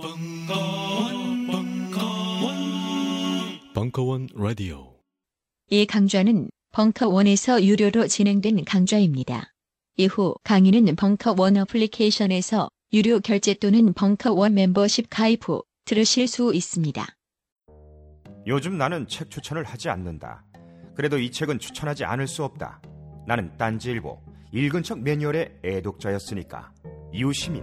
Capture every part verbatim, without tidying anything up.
벙커원, 벙커원, 벙커원 라디오. 이 강좌는 벙커원에서 유료로 진행된 강좌입니다. 이후 강의는 벙커원 어플리케이션에서 유료 결제 또는 벙커원 멤버십 가입 후 들으실 수 있습니다. 요즘 나는 책 추천을 하지 않는다. 그래도 이 책은 추천하지 않을 수 없다. 나는 딴지일보, 읽은 척 매뉴얼의 애독자였으니까. 유시민.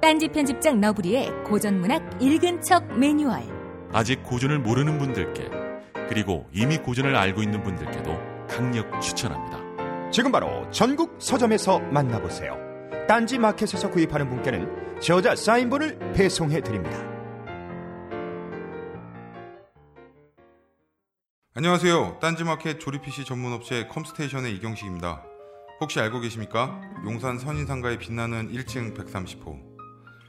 딴지 편집장 너브리의 고전문학 읽은 척 매뉴얼. 아직 고전을 모르는 분들께, 그리고 이미 고전을 알고 있는 분들께도 강력 추천합니다. 지금 바로 전국 서점에서 만나보세요. 딴지 마켓에서 구입하는 분께는 저자 사인본을 배송해드립니다. 안녕하세요. 딴지 마켓 조립 피씨 전문업체 컴스테이션의 이경식입니다. 혹시 알고 계십니까? 용산 선인상가의 빛나는 일 층 백삼십 호.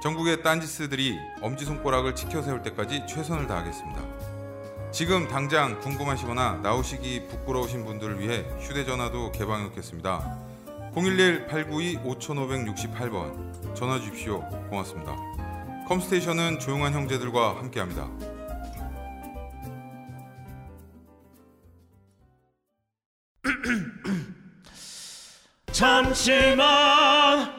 전국의 딴지스들이 엄지손가락을 치켜세울 때까지 최선을 다하겠습니다. 지금 당장 궁금하시거나 나오시기 부끄러우신 분들을 위해 휴대전화도 개방해놓겠습니다. 공일일 팔구이 오오육팔 번 전화 주십시오. 고맙습니다. 컴스테이션은 조용한 형제들과 함께합니다. 잠시만.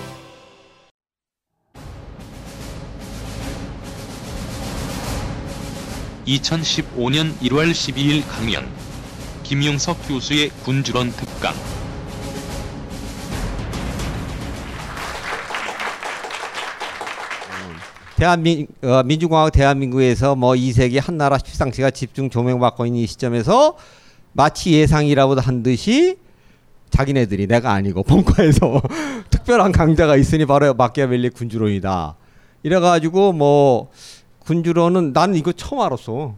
이천십오 년 일 월 십이 일 강연, 김용석 교수의 군주론 특강. 대한민 어, 민주공화국 대한민국에서 뭐 이 세기 한나라 십상시가 집중 조명받고 있는 이 시점에서 마치 예상이라고도 한 듯이 자기네들이, 내가 아니고 벙커에서 특별한 강자가 있으니 바로 마키아벨리 군주론이다. 이래가지고 뭐 군주론은, 나는 이거 처음 알았어.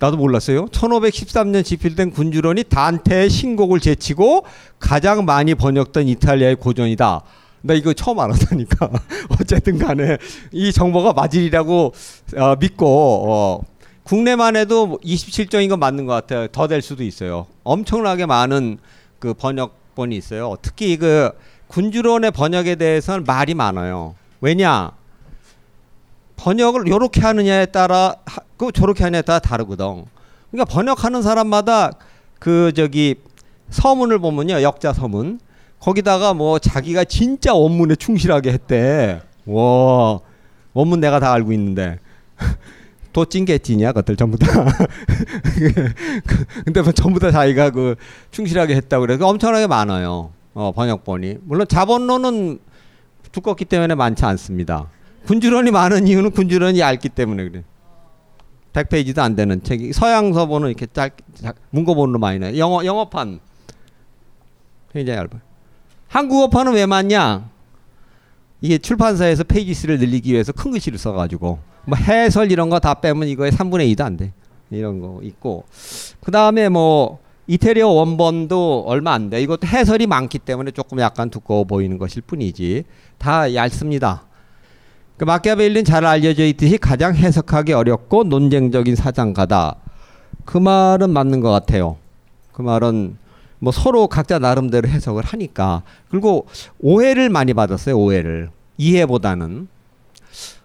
나도 몰랐어요. 천오백십삼 년 집필된 군주론이 단테의 신곡을 제치고 가장 많이 번역된 이탈리아의 고전이다. 나 이거 처음 알았다니까. 어쨌든 간에 이 정보가 맞으리라고 어, 믿고, 어, 국내만 해도 이십칠 종인 건 맞는 것 같아요. 더 될 수도 있어요. 엄청나게 많은 그 번역본이 있어요. 특히 그 군주론의 번역에 대해서는 말이 많아요. 왜냐? 번역을 요렇게 하느냐에 따라, 그 저렇게 하느냐에 따라 다르거든. 그러니까 번역하는 사람마다 그 저기 서문을 보면요, 역자 서문, 거기다가 뭐 자기가 진짜 원문에 충실하게 했대. 와, 원문 내가 다 알고 있는데. 또 찐개찐이야, 그것들 전부 다. 근데 뭐 전부 다 자기가 그 충실하게 했다고 그래서 엄청나게 많아요. 어, 번역본이. 물론 자본론은 두껍기 때문에 많지 않습니다. 군주론이 많은 이유는 군주론이 얇기 때문에 그래. 백 페이지도 안 되는 책이, 서양서본은 이렇게 짧, 문고본으로 많이 나요. 영어, 영어판. 굉장히 얇아요. 한국어판은 왜 많냐? 이게 출판사에서 페이지 수를 늘리기 위해서 큰 글씨를 써가지고, 뭐 해설 이런 거 다 빼면 이거에 삼분의 이도 안 돼. 이런 거 있고. 그 다음에 뭐, 이태리어 원본도 얼마 안 돼. 이것도 해설이 많기 때문에 조금 약간 두꺼워 보이는 것일 뿐이지 다 얇습니다. 그 마키아벨리는 잘 알려져 있듯이 가장 해석하기 어렵고 논쟁적인 사상가다. 그 말은 맞는 것 같아요. 그 말은 뭐 서로 각자 나름대로 해석을 하니까. 그리고 오해를 많이 받았어요. 오해를. 이해보다는.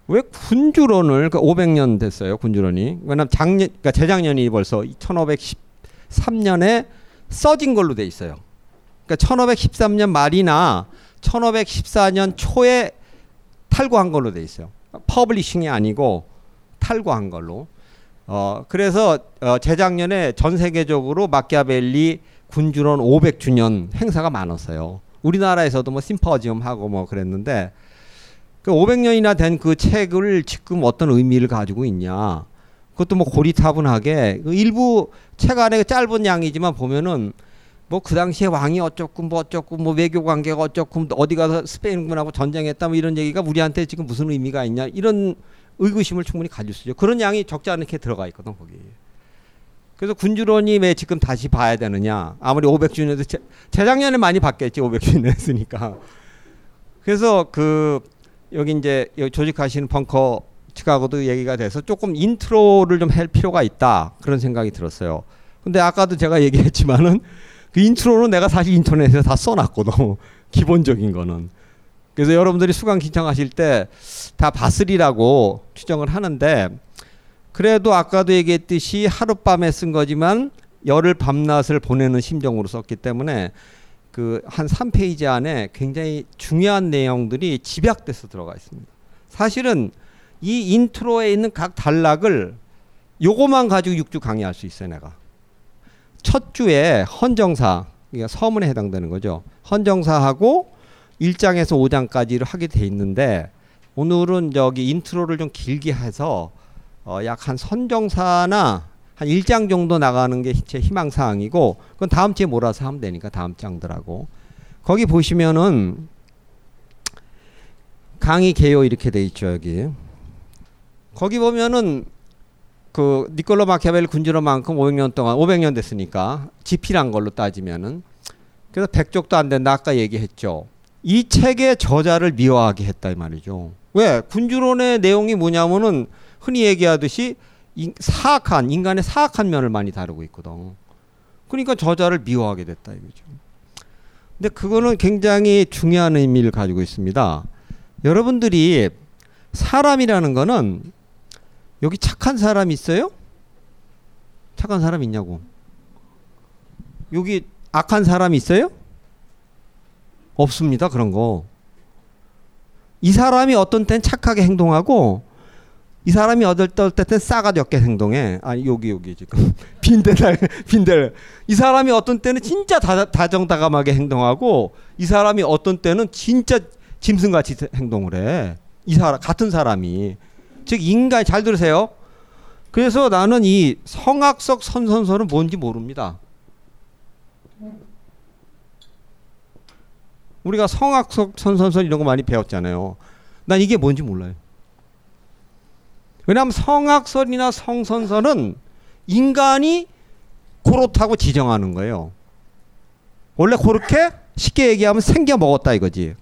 왜 군주론을, 그러니까 오백 년 됐어요. 군주론이. 왜냐하면 작년, 그러니까 재작년이 벌써 천오백십삼 년에 써진 걸로 돼 있어요. 그러니까 천오백십삼 년 말이나 천오백십사 년 초에 탈고한 걸로 돼 있어요. 퍼블리싱이 아니고 탈고한 걸로. 어, 그래서 어, 재작년에 전 세계적으로 마키아벨리 군주론 오백 주년 행사가 많았어요. 우리나라에서도 뭐 심포지엄 하고 뭐 그랬는데, 그 오백 년이나 된 그 책을 지금 어떤 의미를 가지고 있냐. 그것도 뭐 고리타분하게, 일부 책 안에 짧은 양이지만 보면은 뭐 그 당시에 왕이 어쩌고 뭐 어쩌고 뭐 외교 관계가 어쩌고 어디 가서 스페인군하고 전쟁했다 뭐 이런 얘기가 우리한테 지금 무슨 의미가 있냐, 이런 의구심을 충분히 가질 수 있죠. 그런 양이 적지 않게 들어가 있거든 거기. 그래서 군주론이 왜 지금 다시 봐야 되느냐. 아무리 오백 주년에도 재, 재작년에 많이 봤겠지. 오백 주년 했으니까. 그래서 그 여기 이제 여기 조직하시는 벙커 측하고도 얘기가 돼서 조금 인트로를 좀 할 필요가 있다, 그런 생각이 들었어요. 근데 아까도 제가 얘기했지만은 그 인트로는 내가 사실 인터넷에서 다 써놨거든. 기본적인 거는. 그래서 여러분들이 수강 신청하실 때 다 봤으리라고 추정을 하는데, 그래도 아까도 얘기했듯이 하룻밤에 쓴 거지만 열흘 밤낮을 보내는 심정으로 썼기 때문에 그 한 삼 페이지 안에 굉장히 중요한 내용들이 집약돼서 들어가 있습니다. 사실은 이 인트로에 있는 각 단락을 요거만 가지고 육 주 강의할 수 있어요, 내가. 첫 주에 헌정사, 그러니까 서문에 해당되는 거죠. 헌정사하고 일 장에서 오 장까지를 하게 돼 있는데, 오늘은 저기 인트로를 좀 길게 해서 어 약 한 선정사나 한 일 장 정도 나가는 게 제 희망사항이고, 그건 다음 주에 몰아서 하면 되니까 다음 장들하고. 거기 보시면은 강의 개요 이렇게 돼 있죠, 여기. 거기 보면은 그 니콜로 마키아벨리 군주론만큼 오백 년 동안, 오백 년 됐으니까 지필한 걸로 따지면은, 그래서 백 쪽도 안 된다 아까 얘기했죠. 이 책의 저자를 미워하게 했다 이 말이죠. 왜? 군주론의 내용이 뭐냐면은 흔히 얘기하듯이 사악한, 인간의 사악한 면을 많이 다루고 있거든. 그러니까 저자를 미워하게 됐다 이거죠. 근데 그거는 굉장히 중요한 의미를 가지고 있습니다. 여러분들이 사람이라는 거는, 여기 착한 사람 있어요? 착한 사람 있냐고. 여기 악한 사람 있어요? 없습니다, 그런 거. 이 사람이 어떤 땐 착하게 행동하고, 이 사람이 어떨 땐 싸가지 없게 행동해. 아니, 여기, 여기 지금. 빈대달, 빈대달. 이 사람이 어떤 때는 진짜 다, 다정다감하게 행동하고, 이 사람이 어떤 때는 진짜 짐승같이 행동을 해. 이 사람, 같은 사람이. 즉 인간, 잘 들으세요. 그래서 나는 이 성악석 선선설은 뭔지 모릅니다. 우리가 성악석 선선설 이런 거 많이 배웠잖아요. 난 이게 뭔지 몰라요. 왜냐하면 성악설이나 성선설은 인간이 그렇다고 지정하는 거예요. 원래 그렇게 쉽게 얘기하면 생겨 먹었다 이거지.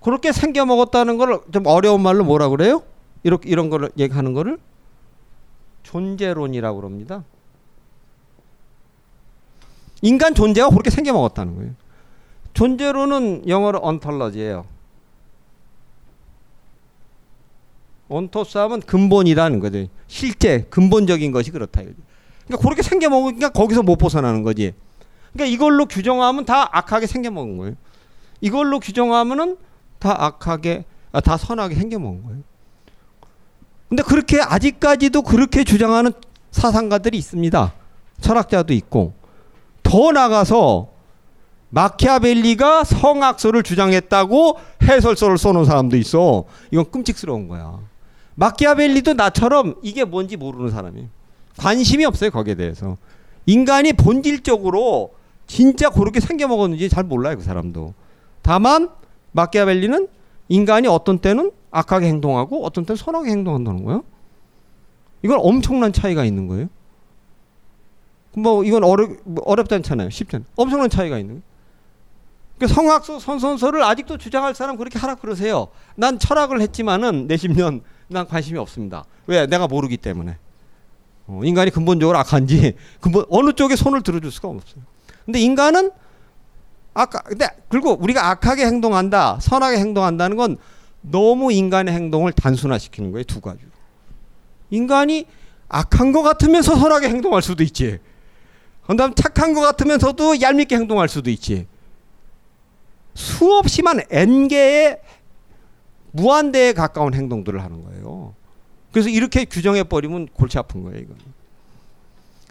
그렇게 생겨 먹었다는 걸 좀 어려운 말로 뭐라 그래요? 이렇게 이런 거를 얘기하는 거를 존재론이라고 그럽니다. 인간 존재가 그렇게 생겨 먹었다는 거예요. 존재론은 영어로 ontology예요. ontos 하면 근본이라는 거죠. 실제 근본적인 것이 그렇다 이거죠. 그러니까 그렇게 생겨 먹으니까 거기서 못 벗어나는 거지. 그러니까 이걸로 규정하면 다 악하게 생겨 먹은 거예요. 이걸로 규정하면은 다 악하게, 아, 다 선하게 생겨 먹은 거예요. 근데 그렇게 아직까지도 그렇게 주장하는 사상가들이 있습니다. 철학자도 있고. 더 나가서 마키아벨리가 성악설을 주장했다고 해설서를 써놓은 사람도 있어. 이건 끔찍스러운 거야. 마키아벨리도 나처럼 이게 뭔지 모르는 사람이에요. 관심이 없어요, 거기에 대해서. 인간이 본질적으로 진짜 그렇게 생겨먹었는지 잘 몰라요, 그 사람도. 다만 마키아벨리는 인간이 어떤 때는 악하게 행동하고 어떤 때는 선하게 행동한다는 거예요. 이건 엄청난 차이가 있는 거예요. 뭐 이건 어렵, 어렵잖아요. 쉽잖아요. 엄청난 차이가 있는 거예요. 그러니까 성악수 선선서를 아직도 주장할 사람 그렇게 하라 그러세요. 난 철학을 했지만은 내십년 난 관심이 없습니다. 왜? 내가 모르기 때문에. 어, 인간이 근본적으로 악한지 근본 어느 쪽에 손을 들어줄 수가 없어요. 근데 인간은 아까 근데 그리고 우리가 악하게 행동한다, 선하게 행동한다는 건 너무 인간의 행동을 단순화시키는 거예요, 두 가지로. 인간이 악한 것 같으면서 선하게 행동할 수도 있지. 그다음 착한 것 같으면서도 얄밉게 행동할 수도 있지. 수없이만 N개의 무한대에 가까운 행동들을 하는 거예요. 그래서 이렇게 규정해버리면 골치 아픈 거예요, 이건.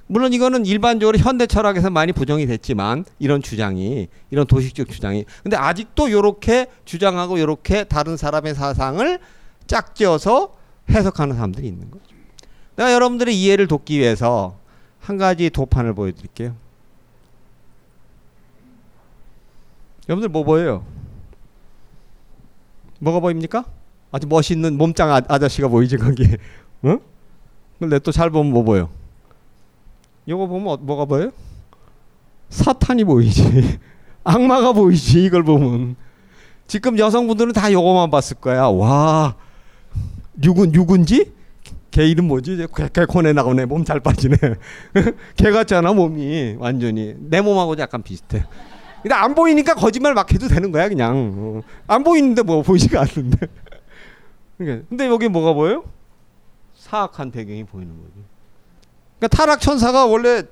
물론 이거는 일반적으로 현대 철학에서 많이 부정이 됐지만 이런 주장이, 이런 도식적 주장이. 근데 아직도 이렇게 주장하고 이렇게 다른 사람의 사상을 짝지어서 해석하는 사람들이 있는 거죠. 내가 여러분들의 이해를 돕기 위해서 한 가지 도판을 보여드릴게요. 여러분들 뭐 보여요? 뭐가 보입니까? 아주 멋있는 몸짱 아, 아저씨가 보이지 거기. 응? 근데 또 잘 보면 뭐 보여? 요거 보면 어, 뭐가 보여요? 사탄이 보이지. 악마가 보이지. 이걸 보면 지금 여성분들은 다 요거만 봤을 거야. 와, 육은 육은지? 걔 이름 뭐지? 걔 코네 나오네. 몸 잘 빠지네. 걔 같잖아 몸이 완전히. 내 몸하고 약간 비슷해. 근데 안 보이니까 거짓말 막 해도 되는 거야 그냥. 어. 안 보이는데 뭐 보이지가 않는데. 근데 여기 뭐가 보여요? 사악한 배경이 보이는 거지. 그러니까 타락 천사가 원래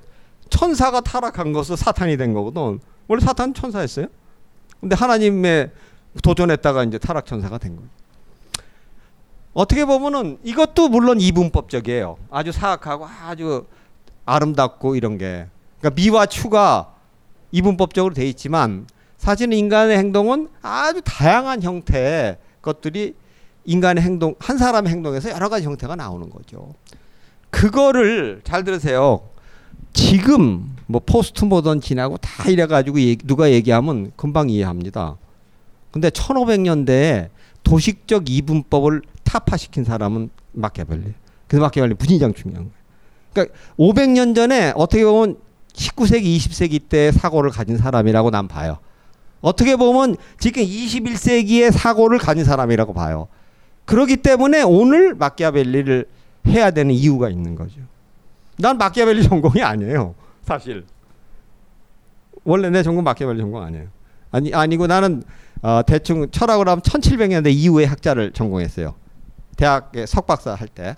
천사가 타락한 것으로 사탄이 된 거거든. 원래 사탄은 천사였어요. 근데 하나님의 도전했다가 이제 타락 천사가 된 거예요. 어떻게 보면은 이것도 물론 이분법적이에요. 아주 사악하고 아주 아름답고 이런 게. 그러니까 미와 추가 이분법적으로 돼 있지만 사실은 인간의 행동은 아주 다양한 형태의 것들이 인간의 행동, 한 사람의 행동에서 여러 가지 형태가 나오는 거죠. 그거를 잘 들으세요. 지금 뭐 포스트 모던 지나고 다 이래가지고 얘기, 누가 얘기하면 금방 이해합니다. 근데 천오백 년대에 도식적 이분법을 타파시킨 사람은 마키아벨리. 그래서 마키아벨리 무진장 중요한 거예요. 그러니까 오백 년 전에 어떻게 보면 십구 세기, 이십 세기 때 사고를 가진 사람이라고 난 봐요. 어떻게 보면 지금 이십일 세기의 사고를 가진 사람이라고 봐요. 그렇기 때문에 오늘 마키아벨리를 해야 되는 이유가 있는 거죠. 난 마키아벨리 전공이 아니에요, 사실. 원래 내 전공 마키아벨리 전공 아니에요. 아니, 아니고 나는 어, 대충 철학으로 하면 천칠백 년대 이후의 학자를 전공했어요. 대학에 석박사 할 때.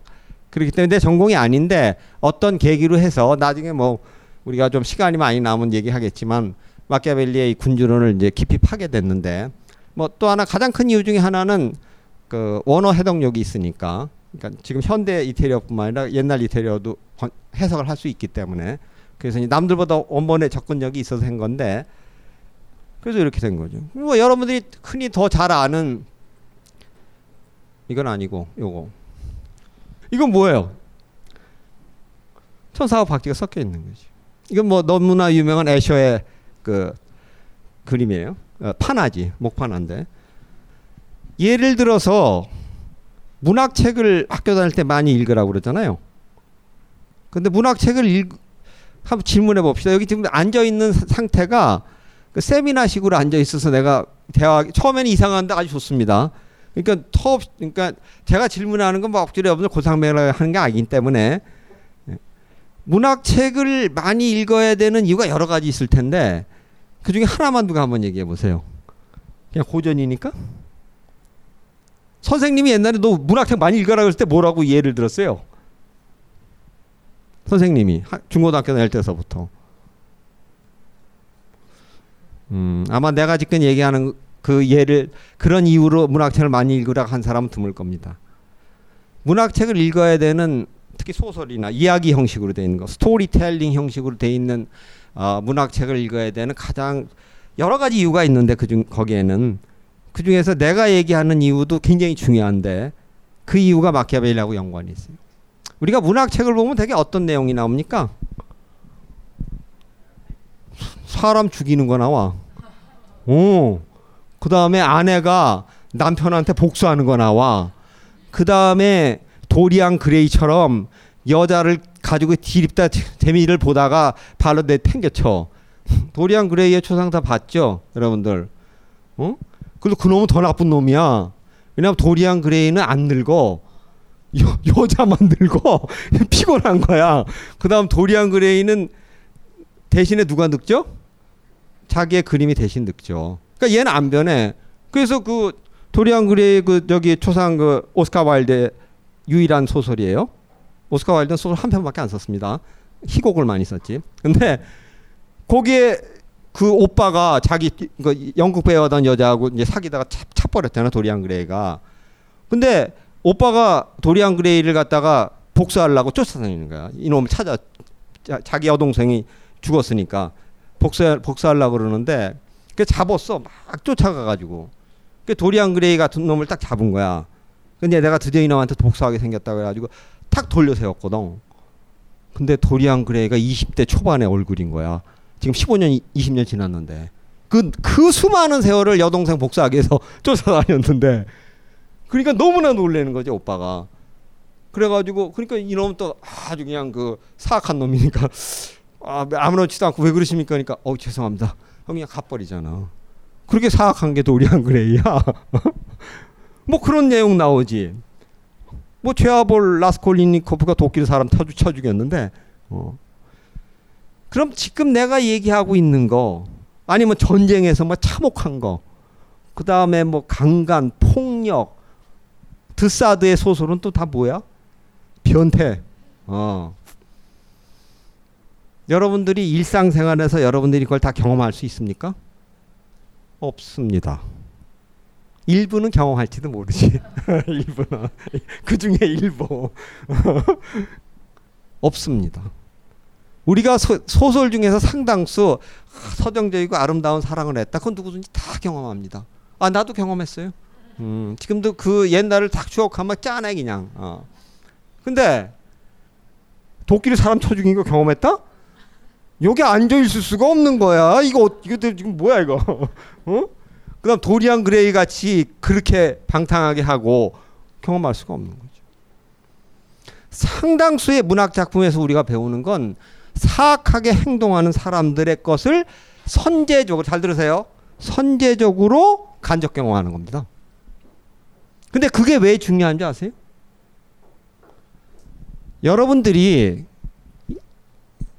그렇기 때문에 내 전공이 아닌데 어떤 계기로 해서 나중에 뭐 우리가 좀 시간이 많이 남은 얘기하겠지만 마키아벨리의 군주론을 이제 깊이 파게 됐는데 뭐 또 하나 가장 큰 이유 중에 하나는 그 원어 해독력이 있으니까. 그러니까 지금 현대 이태리어뿐만 아니라 옛날 이태리어도 해석을 할 수 있기 때문에 그래서 남들보다 원본에 접근력이 있어서 한 건데 그래서 이렇게 된 거죠. 뭐 여러분들이 흔히 더 잘 아는 이건 아니고 요거 이건 뭐예요? 천사와 박쥐가 섞여 있는 거지. 이건 뭐 너무나 유명한 애셔의 그 그림이에요. 어, 판화지, 목판화인데 예를 들어서 문학책을 학교 다닐 때 많이 읽으라고 그러잖아요. 근데 문학책을 읽, 한번 질문해 봅시다. 여기 지금 앉아 있는 상태가 그 세미나식으로 앉아 있어서 내가 대화 처음에는 이상한데 아주 좋습니다. 그러니까 터 그러니까 제가 질문하는 건 막 억지로 여러분들 고상매를 하는 게 아니기 때문에. 문학책을 많이 읽어야 되는 이유가 여러 가지 있을 텐데 그 중에 하나만 누가 한번 얘기해 보세요. 그냥 고전이니까. 선생님이 옛날에 너 문학책 많이 읽어라 그랬을 때 뭐라고 예를 들었어요? 선생님이 중고등학교 다닐 때서부터. 음, 아마 내가 지금 얘기하는 그 예를 그런 이유로 문학책을 많이 읽으라고 한 사람은 드물 겁니다. 문학책을 읽어야 되는 특히 소설이나 이야기 형식으로 되어 있는 거, 스토리텔링 형식으로 되어 있는 어, 문학책을 읽어야 되는 가장 여러 가지 이유가 있는데 그중 거기에는 그중에서 내가 얘기하는 이유도 굉장히 중요한데 그 이유가 마키아벨리하고 연관이 있어요. 우리가 문학책을 보면 되게 어떤 내용이 나옵니까? 사람 죽이는 거 나와. 오. 그 다음에 아내가 남편한테 복수하는 거 나와. 그 다음에 도리안 그레이처럼 여자를 가지고 디립다 재미를 보다가 발로 내팽겨쳐. 도리안 그레이의 초상 다 봤죠, 여러분들? 어? 그리고 그 놈은 더 나쁜 놈이야. 왜냐하면 도리안 그레이는 안 늙어. 여, 여자만 늙어. 피곤한 거야. 그 다음 도리안 그레이는 대신에 누가 늙죠? 자기의 그림이 대신 늙죠. 그러니까 얘는 안 변해. 그래서 그 도리안 그레이 그 저기 초상 그 오스카 와일드의 유일한 소설이에요. 오스카 와일드는 소설 한 편밖에 안 썼습니다. 희곡을 많이 썼지. 근데 거기에 그 오빠가 자기 그 영국 배우하던 여자하고 이제 사귀다가 차, 차 버렸잖아, 도리안 그레이가. 근데 오빠가 도리안 그레이를 갖다가 복수하려고 쫓아다니는 거야. 이놈 찾아. 자, 자기 여동생이 죽었으니까 복수 복수하려고 그러는데 그 잡았어. 막 쫓아가가지고. 그 도리안 그레이 같은 놈을 딱 잡은 거야. 근데 내가 드디어 이놈한테 복수하게 생겼다고 해가지고 탁 돌려 세웠거든. 근데 도리안 그레이가 이십 대 초반의 얼굴인 거야. 지금 십오 년, 이십 년 지났는데 그, 그 수많은 세월을 여동생 복수하기 위해서 쫓아다녔는데, 그러니까 너무나 놀라는 거지 오빠가. 그래가지고 그러니까 이놈 또 아주 그냥 그 사악한 놈이니까 아, 아무렇지도 않고 왜 그러십니까? 그러니까 어 죄송합니다. 그냥 갚버리잖아. 그렇게 사악한 게 도리안 그레이야. 뭐 그런 내용 나오지. 뭐 죄아볼 라스콜리니코프가 도끼로 사람 쳐, 쳐 죽였는데. 어. 그럼 지금 내가 얘기하고 있는 거, 아니면 전쟁에서 막 참혹한 거, 그 다음에 뭐 강간, 폭력, 드사드의 소설은 또 다 뭐야? 변태. 어. 여러분들이 일상생활에서 여러분들이 그걸 다 경험할 수 있습니까? 없습니다. 일부는 경험할지도 모르지. 일부는. 그 중에 일부. 없습니다. 우리가 소, 소설 중에서 상당수 서정적이고 아름다운 사랑을 했다. 그건 누구든지 다 경험합니다. 아, 나도 경험했어요. 음, 지금도 그 옛날을 딱 추억하면 짠해, 그냥. 어. 근데 도끼로 사람 쳐 죽인 거 경험했다? 요게 앉아있을 수가 없는 거야. 이거, 이거 지금 뭐야, 이거. 어? 그 다음 도리안 그레이 같이 그렇게 방탕하게 하고 경험할 수가 없는 거죠. 상당수의 문학작품에서 우리가 배우는 건 사악하게 행동하는 사람들의 것을 선제적으로, 잘 들으세요, 선제적으로 간접 경험하는 겁니다. 근데 그게 왜 중요한지 아세요? 여러분들이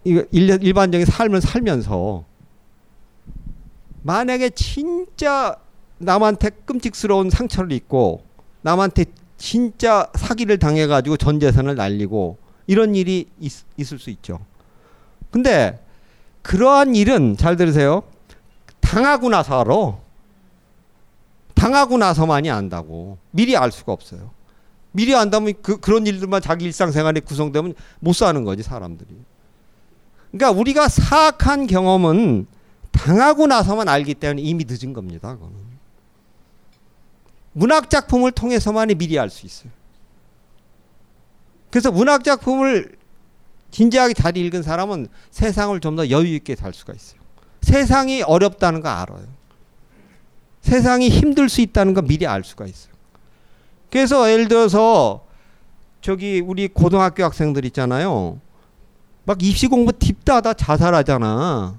일반적인 삶을 살면서 만약에 진짜 남한테 끔찍스러운 상처를 입고 남한테 진짜 사기를 당해가지고 전 재산을 날리고 이런 일이 있, 있을 수 있죠. 근데 그러한 일은, 잘 들으세요, 당하고 나서 알아. 당하고 나서만이 안다고. 미리 알 수가 없어요. 미리 안다면 그, 그런 일들만 자기 일상생활에 구성되면 못 사는 거지, 사람들이. 그러니까 우리가 사악한 경험은 당하고 나서만 알기 때문에 이미 늦은 겁니다. 그거는. 문학작품을 통해서만이 미리 알 수 있어요. 그래서 문학작품을 진지하게 잘 읽은 사람은 세상을 좀 더 여유 있게 살 수가 있어요. 세상이 어렵다는 거 알아요. 세상이 힘들 수 있다는 거 미리 알 수가 있어요. 그래서 예를 들어서 저기 우리 고등학교 학생들 있잖아요. 막 입시 공부 딥다하다 자살하잖아.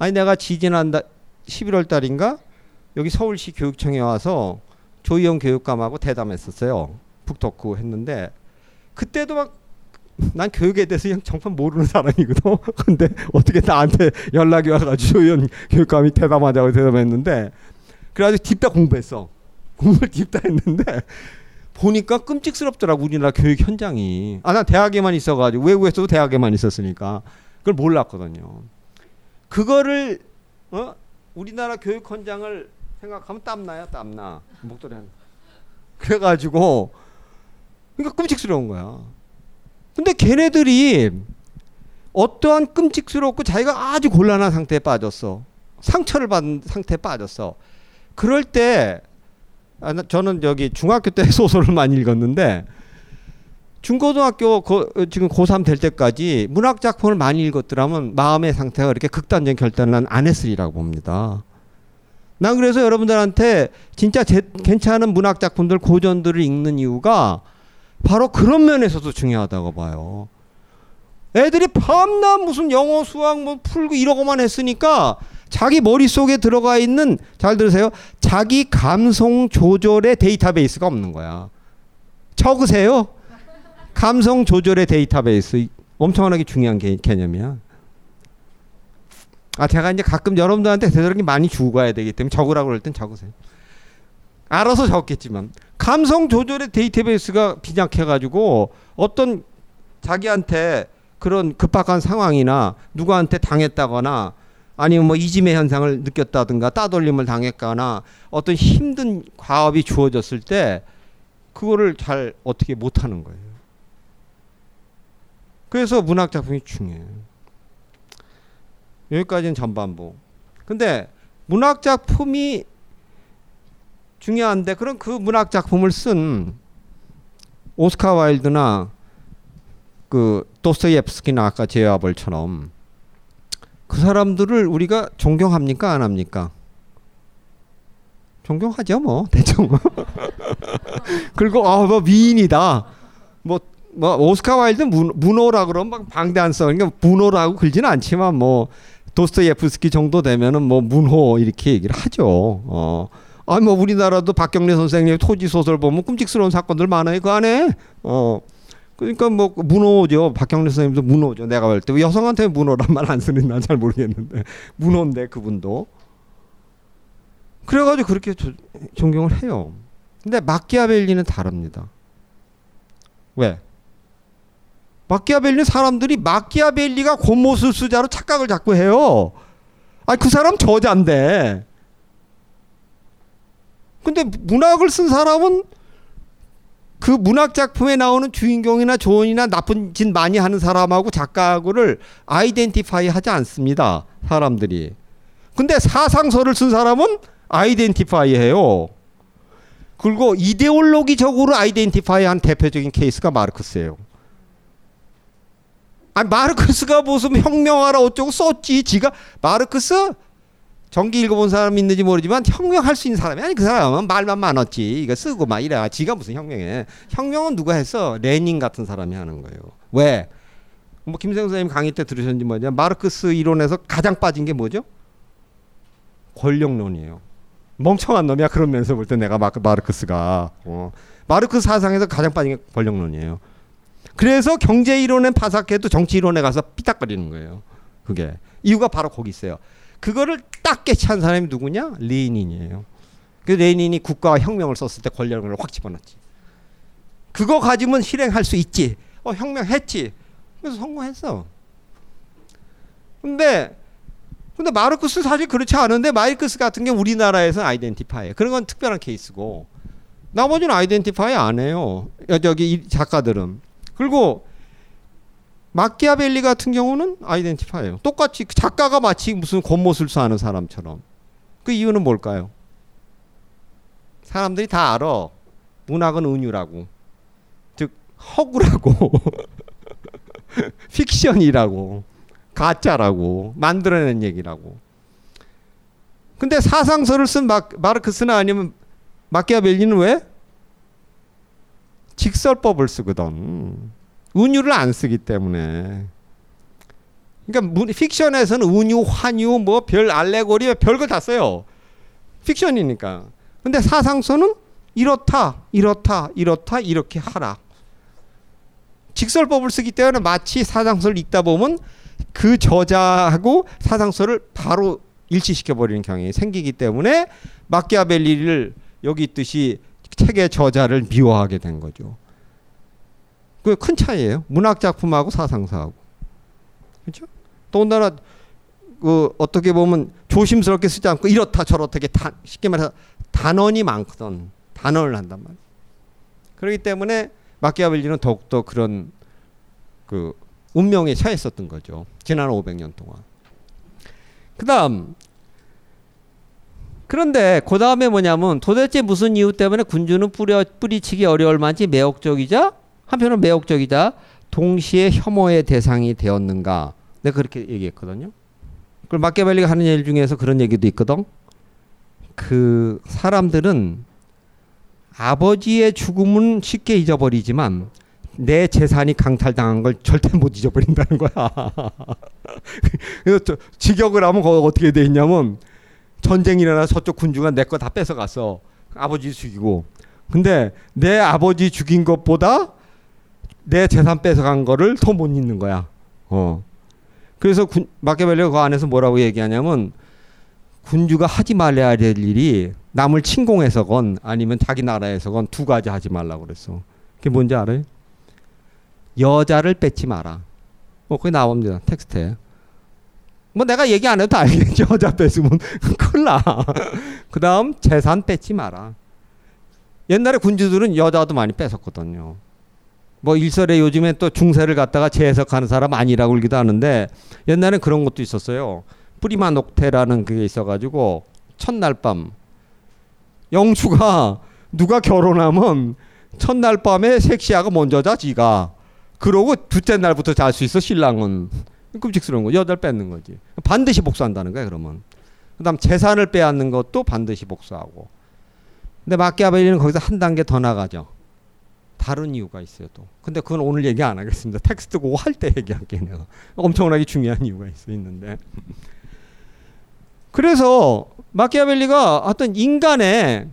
아니 내가 지지난다 십일월 달인가 여기 서울시 교육청에 와서 조희영 교육감하고 대담했었어요. 북토크 했는데 그때도 막 난 교육에 대해서 그냥 정판 모르는 사람이거든. 근데 어떻게 나한테 연락이 와가지고 조희영 교육감이 대담하자고 대담했는데 그래가지고 딥다 공부했어. 공부를 딥다 했는데 보니까 끔찍스럽더라고, 우리나라 교육 현장이. 아, 나 대학에만 있어가지고, 외국에서도 대학에만 있었으니까 그걸 몰랐거든요. 그거를 어? 우리나라 교육 현장을 생각하면 땀나요, 땀나. 목도리 하는. 그래가지고 그러니까 끔찍스러운 거야. 근데 걔네들이 어떠한 끔찍스럽고 자기가 아주 곤란한 상태에 빠졌어. 상처를 받은 상태에 빠졌어. 그럴 때 저는 여기 중학교 때 소설을 많이 읽었는데 중고등학교 고, 지금 고삼 될 때까지 문학 작품을 많이 읽었더라면 마음의 상태가 이렇게 극단적인 결단을 난 안 했으리라고 봅니다. 난 그래서 여러분들한테 진짜 제, 괜찮은 문학 작품들, 고전들을 읽는 이유가 바로 그런 면에서도 중요하다고 봐요. 애들이 밤낮 무슨 영어, 수학 뭐 풀고 이러고만 했으니까 자기 머릿속에 들어가 있는, 잘 들으세요, 자기 감성 조절의 데이터베이스가 없는 거야. 적으세요. 감성 조절의 데이터베이스. 엄청나게 중요한 개, 개념이야. 아, 제가 이제 가끔 여러분들한테 되도록이 많이 주고 가야 되기 때문에 적으라고 그럴 땐 적으세요. 알아서 적겠지만 감성 조절의 데이터베이스가 빈약해가지고 어떤 자기한테 그런 급박한 상황이나 누구한테 당했다거나 아니면 뭐 이지매 현상을 느꼈다든가 따돌림을 당했거나 어떤 힘든 과업이 주어졌을 때 그거를 잘 어떻게 못하는 거예요. 그래서 문학 작품이 중요해요. 여기까지는 전반부. 근데 문학 작품이 중요한데 그럼 그 문학 작품을 쓴 오스카 와일드나 그 도스토예프스키나 아까 제아벌처럼 그 사람들을 우리가 존경합니까? 안 합니까? 존경하죠 뭐 대충. 그리고 아 뭐 미인이다 뭐, 뭐 오스카 와일드 문호라 그러면 막 방대한 써. 그러니까 문호라고 글지는 않지만 뭐 도스토예프스키 정도 되면은 뭐 문호 이렇게 얘기를 하죠. 어. 아 뭐 우리나라도 박경래 선생님 토지 소설 보면 끔찍스러운 사건들 많아요 그 안에. 어. 그러니까 뭐 문호죠. 박경래 선생님도 문호죠. 내가 볼 때 여성한테 문호란 말 안 쓰는 난 잘 모르겠는데 문호인데 그분도 그래가지고 그렇게 조, 존경을 해요. 근데 마키아벨리는 다릅니다. 왜? 마키아벨리는 사람들이 마키아벨리가 곰모술 수자로 착각을 자꾸 해요. 아니 그 사람 저자인데. 근데 문학을 쓴 사람은 그 문학작품에 나오는 주인공이나 조언이나 나쁜 짓 많이 하는 사람하고 작가하고를 아이덴티파이 하지 않습니다. 사람들이. 근데 사상서를 쓴 사람은 아이덴티파이 해요. 그리고 이데올로기적으로 아이덴티파이 한 대표적인 케이스가 마르크스예요. 아니 마르크스가 무슨 혁명하라 어쩌고 썼지. 지가 마르크스 전기 읽어본 사람이 있는지 모르지만 혁명할 수 있는 사람이 아니 그 사람은 말만 많았지 이거 쓰고 막 이래 지가 무슨 혁명해. 혁명은 누가 했어? 레닌 같은 사람이 하는 거예요. 왜? 뭐 김세웅 선생님 강의 때 들으셨는지 뭐냐 마르크스 이론에서 가장 빠진 게 뭐죠? 권력론이에요. 멍청한 놈이야 그런 면에서 볼 때 내가 마크, 마르크스가 어. 마르크스 사상에서 가장 빠진 게 권력론이에요. 그래서 경제 이론에 파삭해도 정치 이론에 가서 삐딱거리는 거예요. 그게 이유가 바로 거기 있어요. 그거를 딱 깨치한 사람이 누구냐? 레닌이에요. 그 레닌이 국가와 혁명을 썼을 때 권력을 확 집어넣지. 그거 가지면 실행할 수 있지. 어, 혁명했지. 그래서 성공했어. 근데 근데 마르크스 사실 그렇지 않은데 마르크스 같은 게 우리나라에서는 아이덴티파이예요. 그런 건 특별한 케이스고 나머지는 아이덴티파이 안 해요. 여기 이 작가들은. 그리고 마키아벨리 같은 경우는 아이덴티파이예요. 똑같이 작가가 마치 무슨 권모술수 하는 사람처럼. 그 이유는 뭘까요? 사람들이 다 알아. 문학은 은유라고. 즉 허구라고. 픽션이라고. 가짜라고. 만들어낸 얘기라고. 근데 사상서를 쓴 마, 마르크스나 아니면 마키아벨리는 왜? 직설법을 쓰거든. 은유를 안 쓰기 때문에. 그러니까 문, 픽션에서는 은유, 환유, 뭐 별 알레고리 별걸 다 써요. 픽션이니까. 근데 사상서는 이렇다, 이렇다, 이렇다, 이렇게 하라. 직설법을 쓰기 때문에 마치 사상서를 읽다 보면 그 저자하고 사상서를 바로 일치시켜버리는 경향이 생기기 때문에 마키아벨리를 여기 있듯이 책의 저자를 미워하게 된 거죠. 그게 큰 차이예요. 문학 작품하고 사상사하고. 그렇죠? 더군다나 그 어떻게 보면 조심스럽게 쓰지 않고 이렇다 저렇다게 쉽게 말해서 단언이 많거든. 단언을 한단 말이에요. 그렇기 때문에 마키아벨리는 더욱더 그런 그 운명에 처해 있었던 거죠. 지난 오백 년 동안. 그다음 그런데 그 다음에 뭐냐면 도대체 무슨 이유 때문에 군주는 뿌려, 뿌리치기 어려울 만치 매혹적이자 한편으로 매혹적이자 동시에 혐오의 대상이 되었는가. 내가 그렇게 얘기했거든요. 그리고 마키아벨리가 하는 일 중에서 그런 얘기도 있거든. 그 사람들은 아버지의 죽음은 쉽게 잊어버리지만 내 재산이 강탈당한 걸 절대 못 잊어버린다는 거야. 그래서 직역을 하면 어떻게 돼 있냐면 전쟁이 일어나 저쪽 군주가 내 거 다 뺏어갔어. 아버지 죽이고. 근데 내 아버지 죽인 것보다 내 재산 뺏어간 거를 더 못 잊는 거야. 어. 그래서 군, 마키아벨리가 그 안에서 뭐라고 얘기하냐면 군주가 하지 말아야 될 일이 남을 침공해서건 아니면 자기 나라에서건 두 가지 하지 말라고 그랬어. 그게 뭔지 알아요? 여자를 뺏지 마라. 어, 그게 나옵니다. 텍스트에. 뭐 내가 얘기 안 해도 다 알겠지. 여자 뺏으면 큰일 나. 그 다음 재산 뺏지 마라. 옛날에 군주들은 여자도 많이 뺏었거든요. 뭐 일설에 요즘에 또 중세를 갖다가 재해석하는 사람 아니라고 울기도 하는데 옛날엔 그런 것도 있었어요. 프리마 녹테라는 그게 있어가지고 첫날 밤 영수가 누가 결혼하면 첫날 밤에 섹시하고 먼저 자 지가. 그러고 둘째 날부터 잘 수 있어 신랑은. 끔찍스러운 거. 여자를 뺏는 거지. 반드시 복수한다는 거야 그러면. 그 다음 재산을 빼앗는 것도 반드시 복수하고. 근데 마키아벨리는 거기서 한 단계 더 나가죠. 다른 이유가 있어요 또. 근데 그건 오늘 얘기 안 하겠습니다. 텍스트 그거 할 때 얘기할게 내가. 엄청나게 중요한 이유가 있어 있는데. 그래서 마키아벨리가 어떤 인간의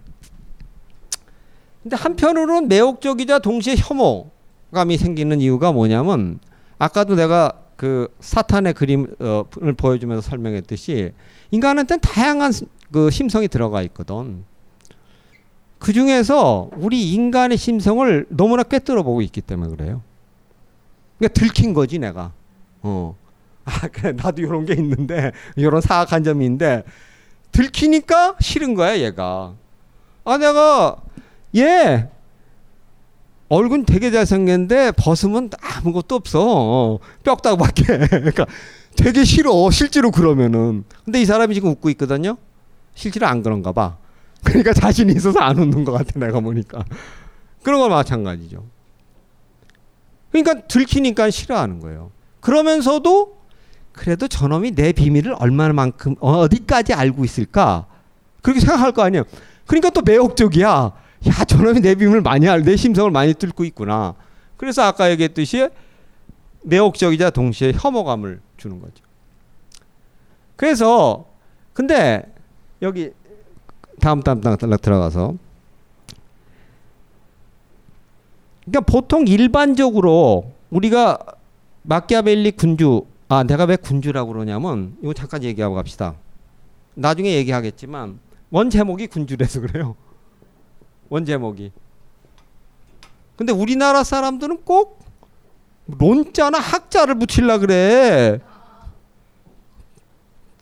근데 한편으로는 매혹적이자 동시에 혐오감이 생기는 이유가 뭐냐면 아까도 내가 그 사탄의 그림을 보여주면서 설명했듯이 인간한테는 다양한 그 심성이 들어가 있거든. 그 중에서 우리 인간의 심성을 너무나 꿰뚫어 보고 있기 때문에 그래요. 그러니까 들킨 거지 내가. 어. 아 그래 나도 이런 게 있는데 이런 사악한 점이 있는데 들키니까 싫은 거야 얘가. 아 내가 얘 얼굴 되게 잘생겼는데 벗으면 아무것도 없어. 뼈다구밖에. 그러니까 되게 싫어. 실제로 그러면은. 근데 이 사람이 지금 웃고 있거든요. 실제로 안 그런가 봐. 그러니까 자신이 있어서 안 웃는 것 같아 내가 보니까. 그런 건 마찬가지죠. 그러니까 들키니까 싫어하는 거예요. 그러면서도 그래도 저놈이 내 비밀을 얼마만큼 어디까지 알고 있을까 그렇게 생각할 거 아니에요. 그러니까 또 매혹적이야. 야 저놈이 내 비밀을 많이 알고 내 심성을 많이 뚫고 있구나. 그래서 아까 얘기했듯이 매혹적이자 동시에 혐오감을 주는 거죠. 그래서 근데 여기 다음 다음 다음 들어가서 그러니까 보통 일반적으로 우리가 마키아벨리 군주 아 내가 왜 군주라고 그러냐면 이거 잠깐 얘기하고 갑시다. 나중에 얘기하겠지만 원 제목이 군주라서 그래요. 원 제목이. 근데 우리나라 사람들은 꼭 론자나 학자를 붙이려 그래.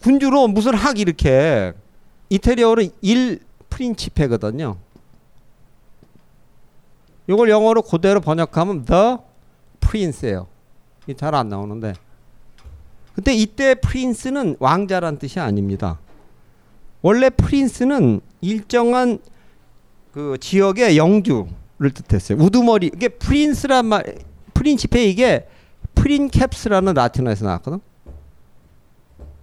군주로 무슨 학 이렇게. 이태리어로 일 프린치페거든요. 이걸 영어로 그대로 번역하면 the prince예요. 이게 잘 안 나오는데. 근데 이때 prince는 왕자란 뜻이 아닙니다. 원래 prince는 일정한 그 지역의 영주를 뜻했어요. 우두머리. 이게 prince란 말, 프린치페 이게 프린캡스라는 라틴어에서 나왔거든.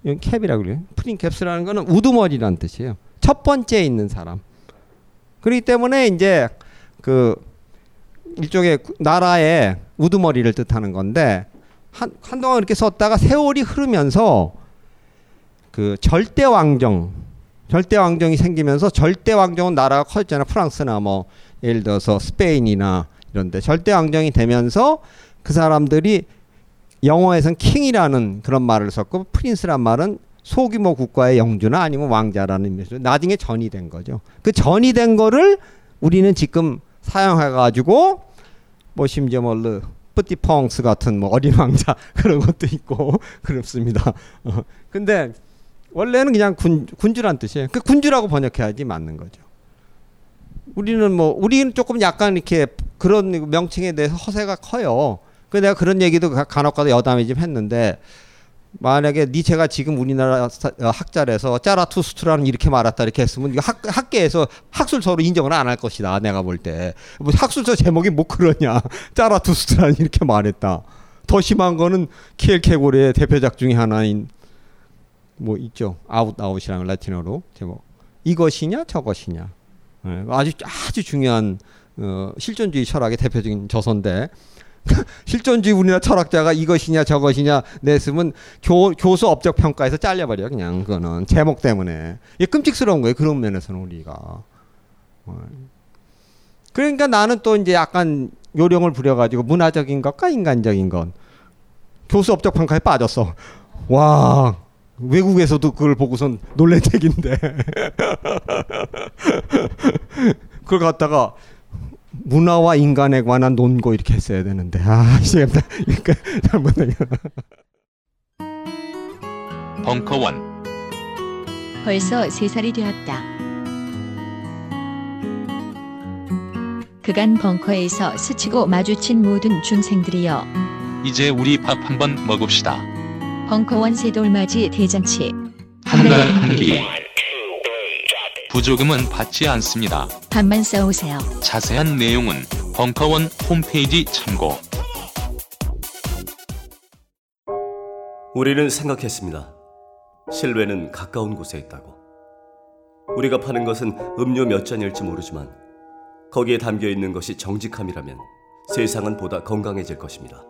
여기 캡이라고 그래요. 프린캡스라는 거는 우두머리라는 뜻이에요. 첫 번째에 있는 사람. 그렇기 때문에 이제 그 일종의 나라의 우두머리를 뜻하는 건데 한, 한동안 이렇게 썼다가 세월이 흐르면서 그 절대 왕정, 절대 왕정이 생기면서 절대 왕정은 나라가 커졌잖아요. 프랑스나 뭐 예를 들어서 스페인이나 이런데 절대 왕정이 되면서 그 사람들이 영어에선 킹이라는 그런 말을 썼고 프린스란 말은 소규모 국가의 영주나 아니면 왕자라는 의미에서 나중에 전이 된 거죠. 그 전이 된 거를 우리는 지금 사용해가지고 뭐 심지어 뭐 르, 뿌띠펑스 같은 뭐 어린 왕자 그런 것도 있고 그렇습니다. 어. 근데 원래는 그냥 군, 군주란 뜻이에요. 그 군주라고 번역해야지 맞는 거죠. 우리는 뭐 우리는 조금 약간 이렇게 그런 명칭에 대해서 허세가 커요. 그 내가 그런 얘기도 간혹가다 여담이 좀 했는데 만약에 니체가 지금 우리나라 학자라서 짜라투스트라는 이렇게 말았다 이렇게 했으면 이거 학, 학계에서 학술서로 인정을 안 할 것이다. 내가 볼 때. 뭐 학술서 제목이 뭐 그러냐. 짜라투스트라는 이렇게 말했다. 더 심한 거는 키엘케고르의 대표작 중에 하나인 뭐 있죠. 아웃 아웃이라는 라틴어로 제목. 이것이냐 저것이냐. 네. 아주 아주 중요한 어, 실존주의 철학의 대표적인 저서인데 실존주의 우리나라 철학자가 이것이냐 저것이냐 냈으면 교, 교수 업적 평가에서 잘려버려 그냥 그거는 제목 때문에. 이게 끔찍스러운 거예요. 그런 면에서는 우리가. 그러니까 나는 또 이제 약간 요령을 부려가지고 문화적인 것과 인간적인 건 교수 업적 평가에 빠졌어. 와 외국에서도 그걸 보고선 놀랄 책인데 그걸 갖다가. 문화와 인간에 관한 논고 이렇게 했어야 되는데 아 이게 잘못된 벙커원 벌써 세 살이 되었다. 그간 벙커에서 스치고 마주친 모든 중생들이여 이제 우리 밥 한번 먹읍시다. 벙커원 세돌맞이 대잔치 한 달 한 끼 부조금은 받지 않습니다. 밥만 싸오세요. 자세한 내용은 벙커원 홈페이지 참고. 우리는 생각했습니다. 신뢰는 가까운 곳에 있다고. 우리가 파는 것은 음료 몇 잔일지 모르지만 거기에 담겨있는 것이 정직함이라면 세상은 보다 건강해질 것입니다.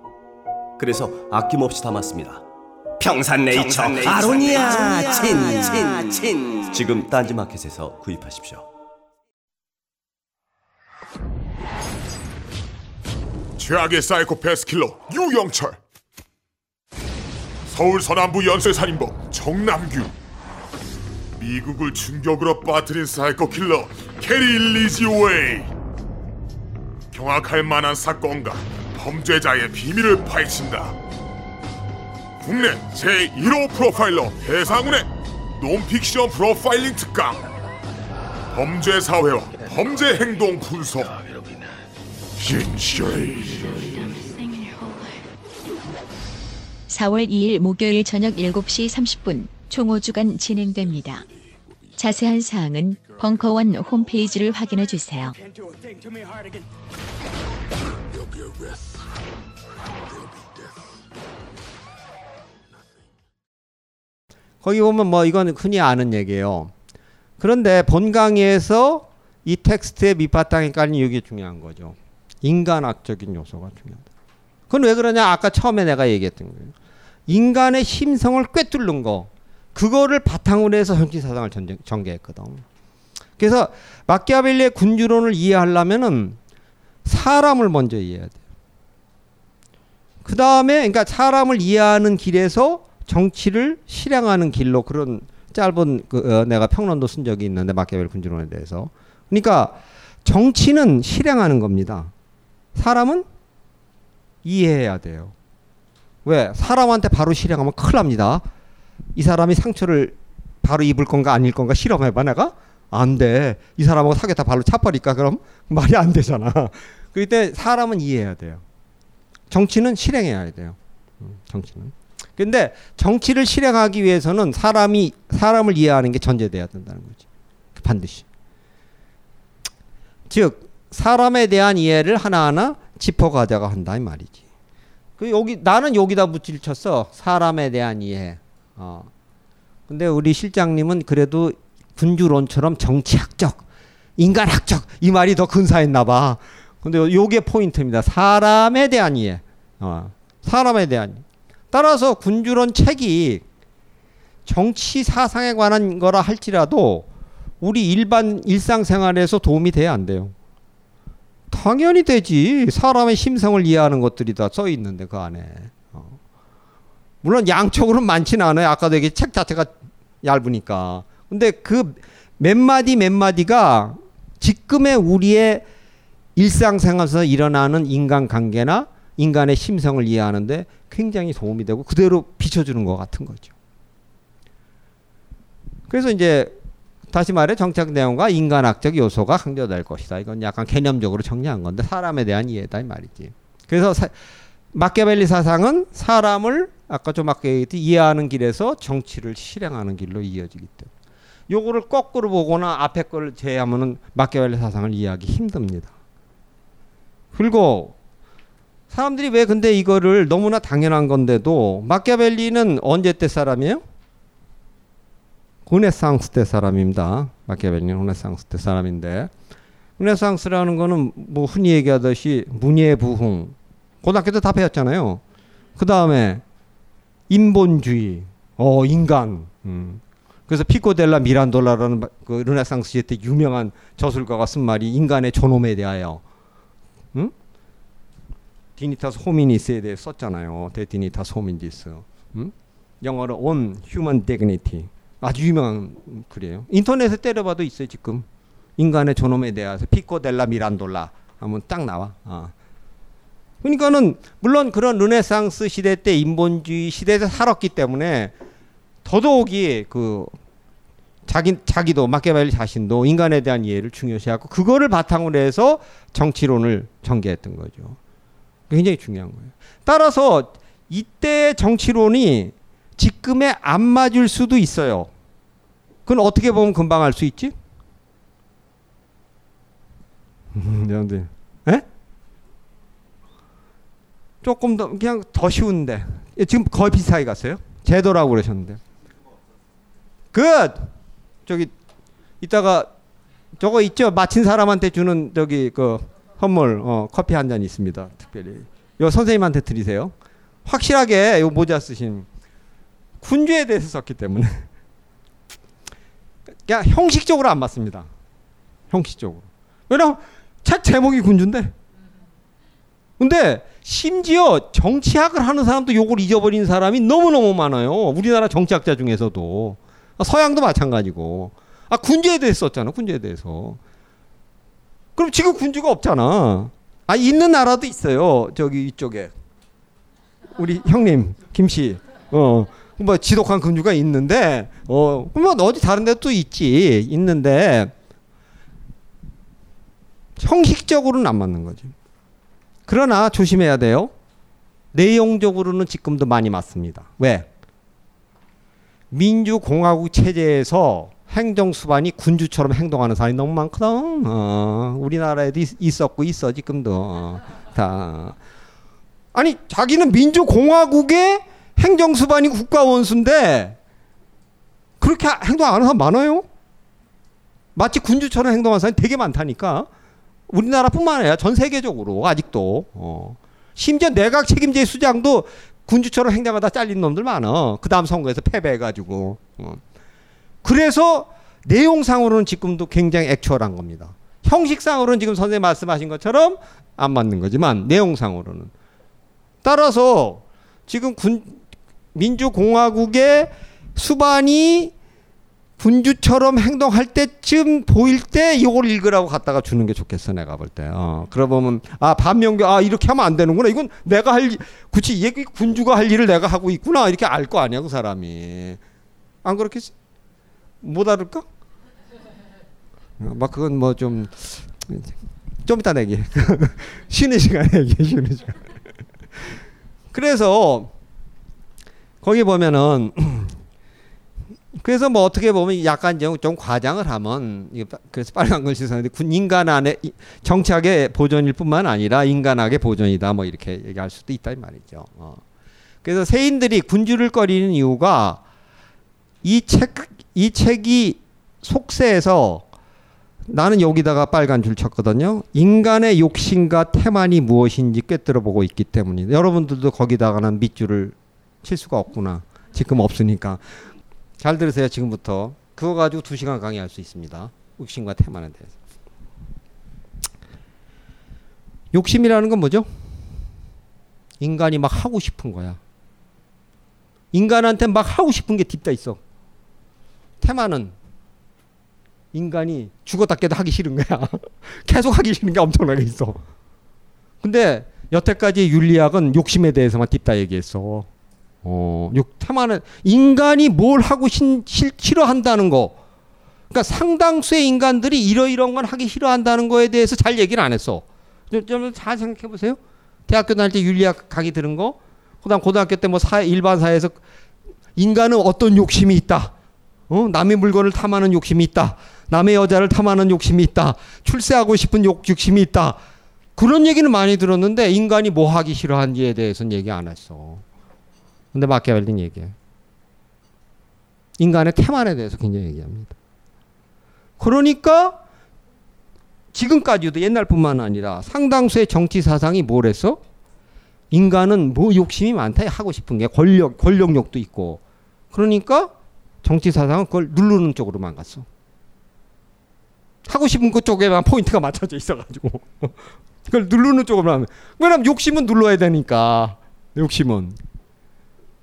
그래서 아낌없이 담았습니다. 평산네이처, 평산네이처 아로니아 친, 친, 친 지금 딴지마켓에서 구입하십시오. 최악의 사이코패스 킬러 유영철, 서울 서남부 연쇄살인범 정남규, 미국을 충격으로 빠뜨린 사이코 킬러 캐리 리지웨이. 경악할 만한 사건과 범죄자의 비밀을 파헤친다. 국내 제일 호 프로파일러 배상훈의 논픽션 프로파일링 특강. 범죄사회와 범죄행동 분석. 사월 이일 목요일 저녁 일곱 시 삼십 분 총 오 주간 진행됩니다. 자세한 사항은 벙커원 홈페이지를 확인해주세요. 거기 보면 뭐 이건 흔히 아는 얘기예요. 그런데 본 강의에서 이 텍스트의 밑바탕에 깔린 이게 중요한 거죠. 인간학적인 요소가 중요하다. 그건 왜 그러냐? 아까 처음에 내가 얘기했던 거예요. 인간의 심성을 꿰뚫는 거. 그거를 바탕으로 해서 정치사상을 전개했거든. 그래서 마키아벨리의 군주론을 이해하려면은 사람을 먼저 이해해야 돼요. 그 다음에 그러니까 사람을 이해하는 길에서 정치를 실행하는 길로 그런 짧은 그, 어, 내가 평론도 쓴 적이 있는데 마키아벨리 군주론에 대해서. 그러니까 정치는 실행하는 겁니다. 사람은 이해해야 돼요. 왜? 사람한테 바로 실행하면 큰일 납니다. 이 사람이 상처를 바로 입을 건가 아닐 건가 실험해봐 내가? 안 돼. 이 사람하고 사귀었다 바로 차버릴까 그럼? 말이 안 되잖아. 그럴 때 사람은 이해해야 돼요. 정치는 실행해야 돼요. 정치는. 근데 정치를 실행하기 위해서는 사람이 사람을 이해하는 게 전제돼야 된다는 거지. 반드시. 즉 사람에 대한 이해를 하나하나 짚어가자가 한다 이 말이지. 그 여기 나는 여기다 붙일 쳤어. 사람에 대한 이해. 어. 근데 우리 실장님은 그래도 군주론처럼 정치학적, 인간학적 이 말이 더 근사했나 봐. 근데 요게 포인트입니다. 사람에 대한 이해. 어. 사람에 대한 이해. 따라서 군주론 책이 정치 사상에 관한 거라 할지라도 우리 일반 일상생활에서 도움이 돼야 안 돼요? 당연히 되지. 사람의 심성을 이해하는 것들이 다 써 있는데 그 안에. 어. 물론 양쪽으로는 많지는 않아요. 아까도 얘기했지 책 자체가 얇으니까. 근데 그 몇 마디 몇 마디가 지금의 우리의 일상생활에서 일어나는 인간관계나 인간의 심성을 이해하는데 굉장히 도움이 되고 그대로 비춰주는 것 같은 거죠. 그래서 이제 다시 말해 정책 내용과 인간학적 요소가 강조될 것이다. 이건 약간 개념적으로 정리한 건데 사람에 대한 이해다 이 말이지. 그래서 사, 마키아벨리 사상은 사람을 아까 좀 아까 얘기했듯이 이해하는 길에서 정치를 실행하는 길로 이어지기 때문에 요거를 거꾸로 보거나 앞에 걸 제외하면은 마키아벨리 사상을 이해하기 힘듭니다. 그리고 사람들이 왜 근데 이거를 너무나 당연한 건데도 마키아벨리는 언제 때 사람이에요? 르네상스 때 사람입니다. 마키아벨리는 르네상스 때 사람인데 르네상스라는 거는 뭐 흔히 얘기하듯이 문예 부흥 고등학교 때 다 배웠잖아요. 그 다음에 인본주의, 어 인간. 음. 그래서 피코 델라 미란돌라라는 그 르네상스 시대 때 유명한 저술가가 쓴 말이 인간의 존엄에 대하여. 음? 디니타스 호미니스에 대해 썼잖아요. 데디니타스 호미니스. 음? 영어로 On Human Dignity. 아주 유명한 글이에요. 인터넷에 때려봐도 있어요 지금. 인간의 존엄에 대해서 피코 델라 미란돌라 하면 딱 나와. 아. 그러니까는 물론 그런 르네상스 시대 때 인본주의 시대에서 살았기 때문에 더더욱이 그 자기 자기도 마키아벨리 자신도 인간에 대한 이해를 중요시하고 그거를 바탕으로 해서 정치론을 전개했던 거죠. 굉장히 중요한 거예요. 따라서 이때의 정치론이 지금에 안 맞을 수도 있어요. 그건 어떻게 보면 금방 알 수 있지? 음, 네? 조금 더 그냥 더 쉬운데 지금 거의 비슷하게 갔어요. 제도라고 그러셨는데 굿! 저기 이따가 저거 있죠? 마친 사람한테 주는 저기 그 선물 어, 커피 한 잔 있습니다. 특별히 요 선생님한테 드리세요. 확실하게 요 모자 쓰신 군주에 대해서 썼기 때문에 그냥 형식적으로 안 맞습니다. 형식적으로. 왜냐면 책 제목이 군주인데 근데 심지어 정치학을 하는 사람도 요걸 잊어버린 사람이 너무너무 많아요. 우리나라 정치학자 중에서도 서양도 마찬가지고 아 군주에 대해서 썼잖아. 군주에 대해서. 그럼 지금 군주가 없잖아. 아 있는 나라도 있어요. 저기 이쪽에 우리 형님 김씨 어 뭐 지독한 군주가 있는데 어 뭐 어디 다른 데도 있지 있는데 형식적으로는 안 맞는 거지. 그러나 조심해야 돼요. 내용적으로는 지금도 많이 맞습니다. 왜? 민주공화국 체제에서 행정수반이 군주처럼 행동하는 사람이 너무 많거든. 어, 우리나라에도 있, 있었고 있어 지금도. 어, 다. 아니 자기는 민주공화국의 행정수반이 국가원수인데 그렇게 행동하는 사람 많아요. 마치 군주처럼 행동하는 사람이 되게 많다니까. 우리나라뿐만 아니라 전 세계적으로 아직도. 어. 심지어 내각 책임제의 수장도 군주처럼 행정하다 잘린 놈들 많아. 그 다음 선거에서 패배해가지고. 어. 그래서 내용상으로는 지금도 굉장히 액추얼한 겁니다. 형식상으로는 지금 선생님 말씀하신 것처럼 안 맞는 거지만 내용상으로는. 따라서 지금 군, 민주공화국의 수반이 군주처럼 행동할 때쯤 보일 때 이걸 읽으라고 갖다가 주는 게 좋겠어 내가 볼 때. 어, 그러다 보면 아 반면교 아 이렇게 하면 안 되는구나. 이건 내가 할 굳이 얘기 군주가 할 일을 내가 하고 있구나 이렇게 알 거 아니야 그 사람이. 안 그렇게 못 알을까? 막 그건 뭐 좀 좀 이따 얘기해. 쉬는 시간에 얘기해 쉬는 시간. 그래서 거기 보면은. 그래서 뭐 어떻게 보면 약간 좀, 좀 과장을 하면 그래서 빨간 글씨 썼는데 군 인간 안에 정치학의 보존일 뿐만 아니라 인간학의 보존이다 뭐 이렇게 얘기할 수도 있다 이 말이죠. 어. 그래서 세인들이 군주를 꺼리는 이유가 이 책, 이 책이 속세에서 나는 여기다가 빨간 줄 쳤거든요. 인간의 욕심과 태만이 무엇인지 꿰뚫어보고 있기 때문이에요. 여러분들도 거기다가는 밑줄을 칠 수가 없구나. 지금 없으니까. 잘 들으세요. 지금부터 그거 가지고 두 시간 강의할 수 있습니다. 욕심과 태만에 대해서. 욕심이라는 건 뭐죠? 인간이 막 하고 싶은 거야. 인간한테 막 하고 싶은 게 딥다 있어. 태만은 인간이 죽었다 깨도 하기 싫은 거야. 계속 하기 싫은 게 엄청나게 있어. 근데 여태까지 윤리학은 욕심에 대해서만 딥다 얘기했어. 어, 태만은 인간이 뭘 하고 신, 실, 싫어한다는 거. 그러니까 상당수의 인간들이 이러이러한 건 하기 싫어한다는 거에 대해서 잘 얘기를 안 했어. 좀 잘 생각해 보세요. 대학교 다닐 때 윤리학 강의 들은 거 그다음 고등학교 때 뭐 사회, 일반 사회에서 인간은 어떤 욕심이 있다. 어? 남의 물건을 탐하는 욕심이 있다. 남의 여자를 탐하는 욕심이 있다. 출세하고 싶은 욕, 욕심이 있다. 그런 얘기는 많이 들었는데 인간이 뭐 하기 싫어하는지에 대해서는 얘기 안 했어. 근데 마키아벨리는 얘기해. 인간의 태만에 대해서 굉장히 얘기합니다. 그러니까 지금까지도 옛날뿐만 아니라 상당수의 정치 사상이 뭘 했어? 인간은 뭐 욕심이 많다. 하고 싶은 게 권력, 권력욕도 있고. 그러니까 정치 사상은 그걸 누르는 쪽으로만 갔어. 하고 싶은 그 쪽에만 포인트가 맞춰져 있어가지고 그걸 누르는 쪽으로 하면, 왜냐면 욕심은 눌러야 되니까. 욕심은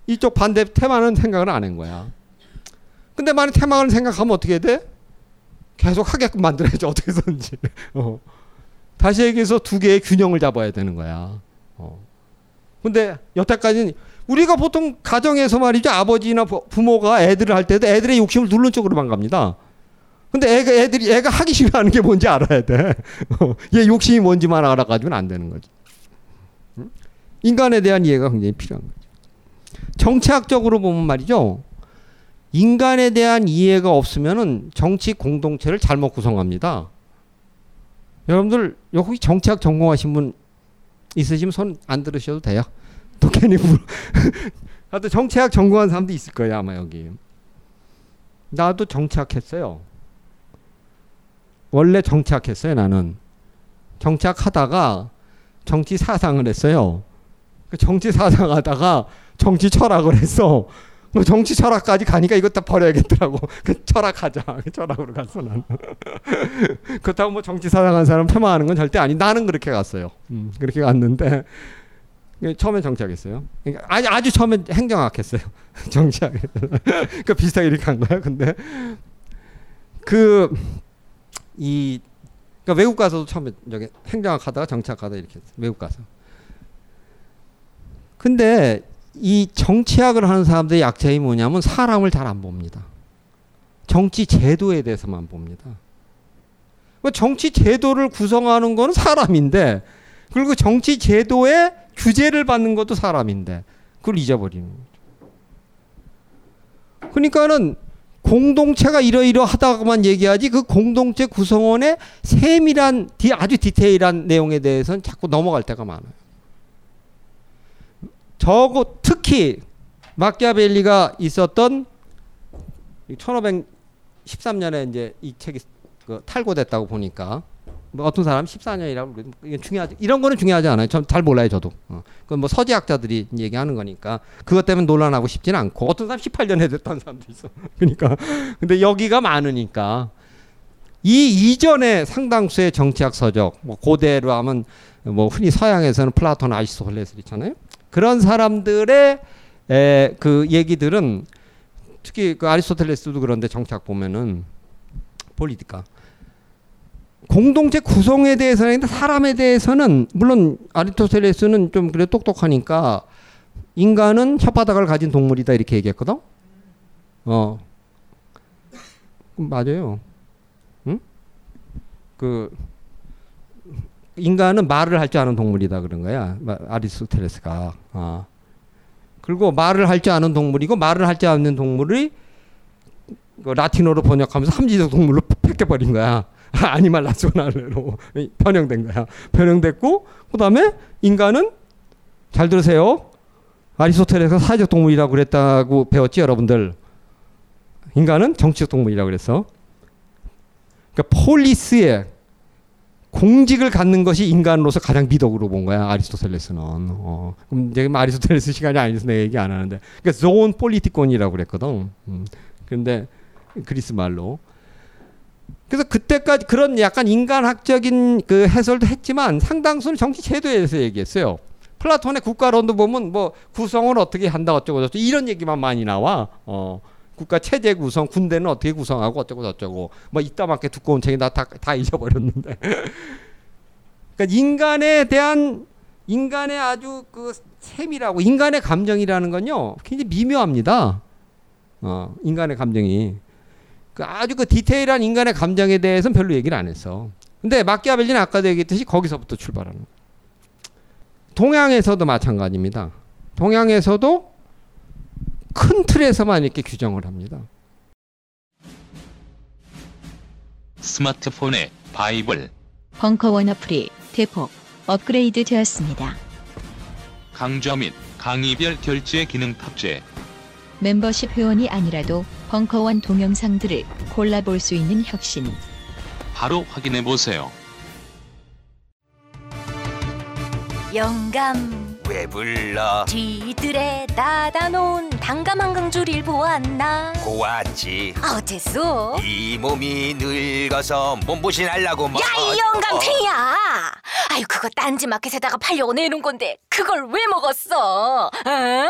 이쪽 반대 테마는 생각을 안 한 거야. 근데 만약 테마를 생각하면 어떻게 돼? 계속 하게끔 만들어야지 어떻게 해서든지. 어. 다시 얘기해서 두 개의 균형을 잡아야 되는 거야. 어. 근데 여태까지는 우리가 보통 가정에서 말이죠, 아버지나 부모가 애들을 할 때도 애들의 욕심을 누르는 쪽으로만 갑니다. 근데 애가, 애들이, 애가 하기 싫어하는 게 뭔지 알아야 돼. 얘 욕심이 뭔지만 알아가지고는 안 되는 거지. 인간에 대한 이해가 굉장히 필요한 거죠. 정치학적으로 보면 말이죠, 인간에 대한 이해가 없으면은 정치 공동체를 잘못 구성합니다. 여러분들, 여기 정치학 전공하신 분 있으시면 손 안 들으셔도 돼요. 또 괜히 물어. 하여튼 정치학 전공한 사람도 있을 거예요, 아마 여기. 나도 정치학 했어요. 원래 정치학 했어요. 나는 정치학 하다가 정치 사상을 했어요. 정치 사상 하다가 정치 철학을 했어. 정치 철학까지 가니까 이것 다 버려야겠더라고. 철학하자. 철학으로 갔어 나는. 그렇다고 뭐 정치 사상한 사람 폄하하는 건 절대 아니. 나는 그렇게 갔어요. 음, 그렇게 갔는데 처음에 정치학 했어요. 그러니까 아주, 아주 처음에 행정학 했어요. 정치학. 그러니까 비슷하게 이렇게 간 거야. 근데 그 이 그러니까 외국 가서도 처음에 저기 행정학 하다가 정치학 하다가 이렇게 했어요. 외국 가서. 근데 이 정치학을 하는 사람들의 약점이 뭐냐면 사람을 잘 안 봅니다. 정치 제도에 대해서만 봅니다. 정치 제도를 구성하는 건 사람인데, 그리고 정치 제도의 규제를 받는 것도 사람인데, 그걸 잊어버리는 거죠. 그러니까는 공동체가 이러이러하다고만 얘기하지 그 공동체 구성원의 세밀한 아주 디테일한 내용에 대해서는 자꾸 넘어갈 때가 많아요. 저거 특히 마키아벨리가 있었던 천오백십삼 년에 이제 이 책이 탈고됐다고 보니까 뭐 어떤 사람 십사 년이라고 그래도 이게 중요하지, 이런 거는 중요하지 않아요. 전 잘 몰라요 저도. 어. 그건 뭐 서지학자들이 얘기하는 거니까 그것 때문에 논란하고 싶진 않고, 어떤 사람 십팔 년에 됐다는 사람도 있어. 그러니까 근데 여기가 많으니까 이 이전에 상당수의 정치학 서적, 뭐 고대로 하면 뭐 흔히 서양에서는 플라톤, 아리스토텔레스 있잖아요. 그런 사람들의 에, 그 얘기들은 특히 그 아리스토텔레스도 그런데 정치학 보면은 볼리디카. 공동체 구성에 대해서는, 사람에 대해서는 물론 아리스토텔레스는 좀 그래 똑똑하니까 인간은 혓바닥을 가진 동물이다 이렇게 얘기했거든. 어, 맞아요. 응? 그 인간은 말을 할 줄 아는 동물이다 그런 거야 아리스토텔레스가. 어. 그리고 말을 할 줄 아는 동물이고, 말을 할 줄 아는 동물이 그 라틴어로 번역하면서 함지적 동물로 뺏겨버린 거야. 아니말 나시오날레로 변형된 거야. 변형됐고, 그 다음에 인간은, 잘 들으세요, 아리스토텔레스가 사회적 동물이라고 그랬다고 배웠지 여러분들. 인간은 정치적 동물이라고 그랬어. 그러니까 폴리스의 공직을 갖는 것이 인간으로서 가장 미덕으로 본 거야 아리스토텔레스는. 어. 그럼 이제 아리스토텔레스 시간이 아니어서 내 얘기 안 하는데, 그러니까 존 폴리티콘이라고 그랬거든. 음. 근데 그리스 말로. 그래서 그때까지 그런 약간 인간학적인 그 해설도 했지만 상당수는 정치 제도에 대해서 얘기했어요. 플라톤의 국가론도 보면 뭐 구성을 어떻게 한다 어쩌고 저쩌고 이런 얘기만 많이 나와. 어. 국가 체제 구성, 군대는 어떻게 구성하고 어쩌고 저쩌고 뭐 이따만게 두꺼운 책이 다, 다 잊어버렸는데. 그러니까 인간에 대한, 인간의 아주 그 세밀하고, 인간의 감정이라는 건요 굉장히 미묘합니다. 어, 인간의 감정이. 그 아주 그 디테일한 인간의 감정에 대해서는 별로 얘기를 안 했어. 근데 마키아벨리는 아까도 얘기했듯이 거기서부터 출발하는 거예요. 동양에서도 마찬가지입니다. 동양에서도 큰 틀에서만 이렇게 규정을 합니다. 스마트폰의 바이블 벙커원 어플이 대폭 업그레이드 되었습니다. 강좌 및 강의별 결제 기능 탑재. 멤버십 회원이 아니라도 벙커원 동영상들을 골라볼 수 있는 혁신. 바로 확인해보세요. 영감 왜 불러? 뒤뜰에 닫아놓은 단감 한강줄을 보았나? 보았지. 어째서? 이 몸이 늙어서 몸보신하려고 막. 야, 이 영감탱이야! 어. 아유, 그거 딴지마켓에다가 팔려고 내놓은 건데 그걸 왜 먹었어? 응?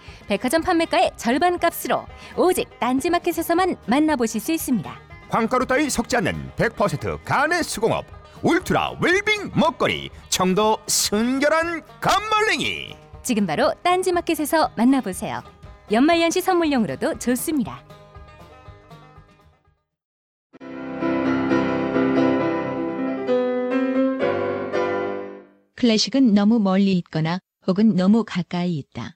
백화점 판매가의 절반값으로 오직 딴지마켓에서만 만나보실 수 있습니다. 황가루 따위 섞지 않는 백 퍼센트 간의 수공업 울트라 웰빙 먹거리 청도 순결한 감말랭이. 지금 바로 딴지마켓에서 만나보세요. 연말연시 선물용으로도 좋습니다. 클래식은 너무 멀리 있거나 혹은 너무 가까이 있다.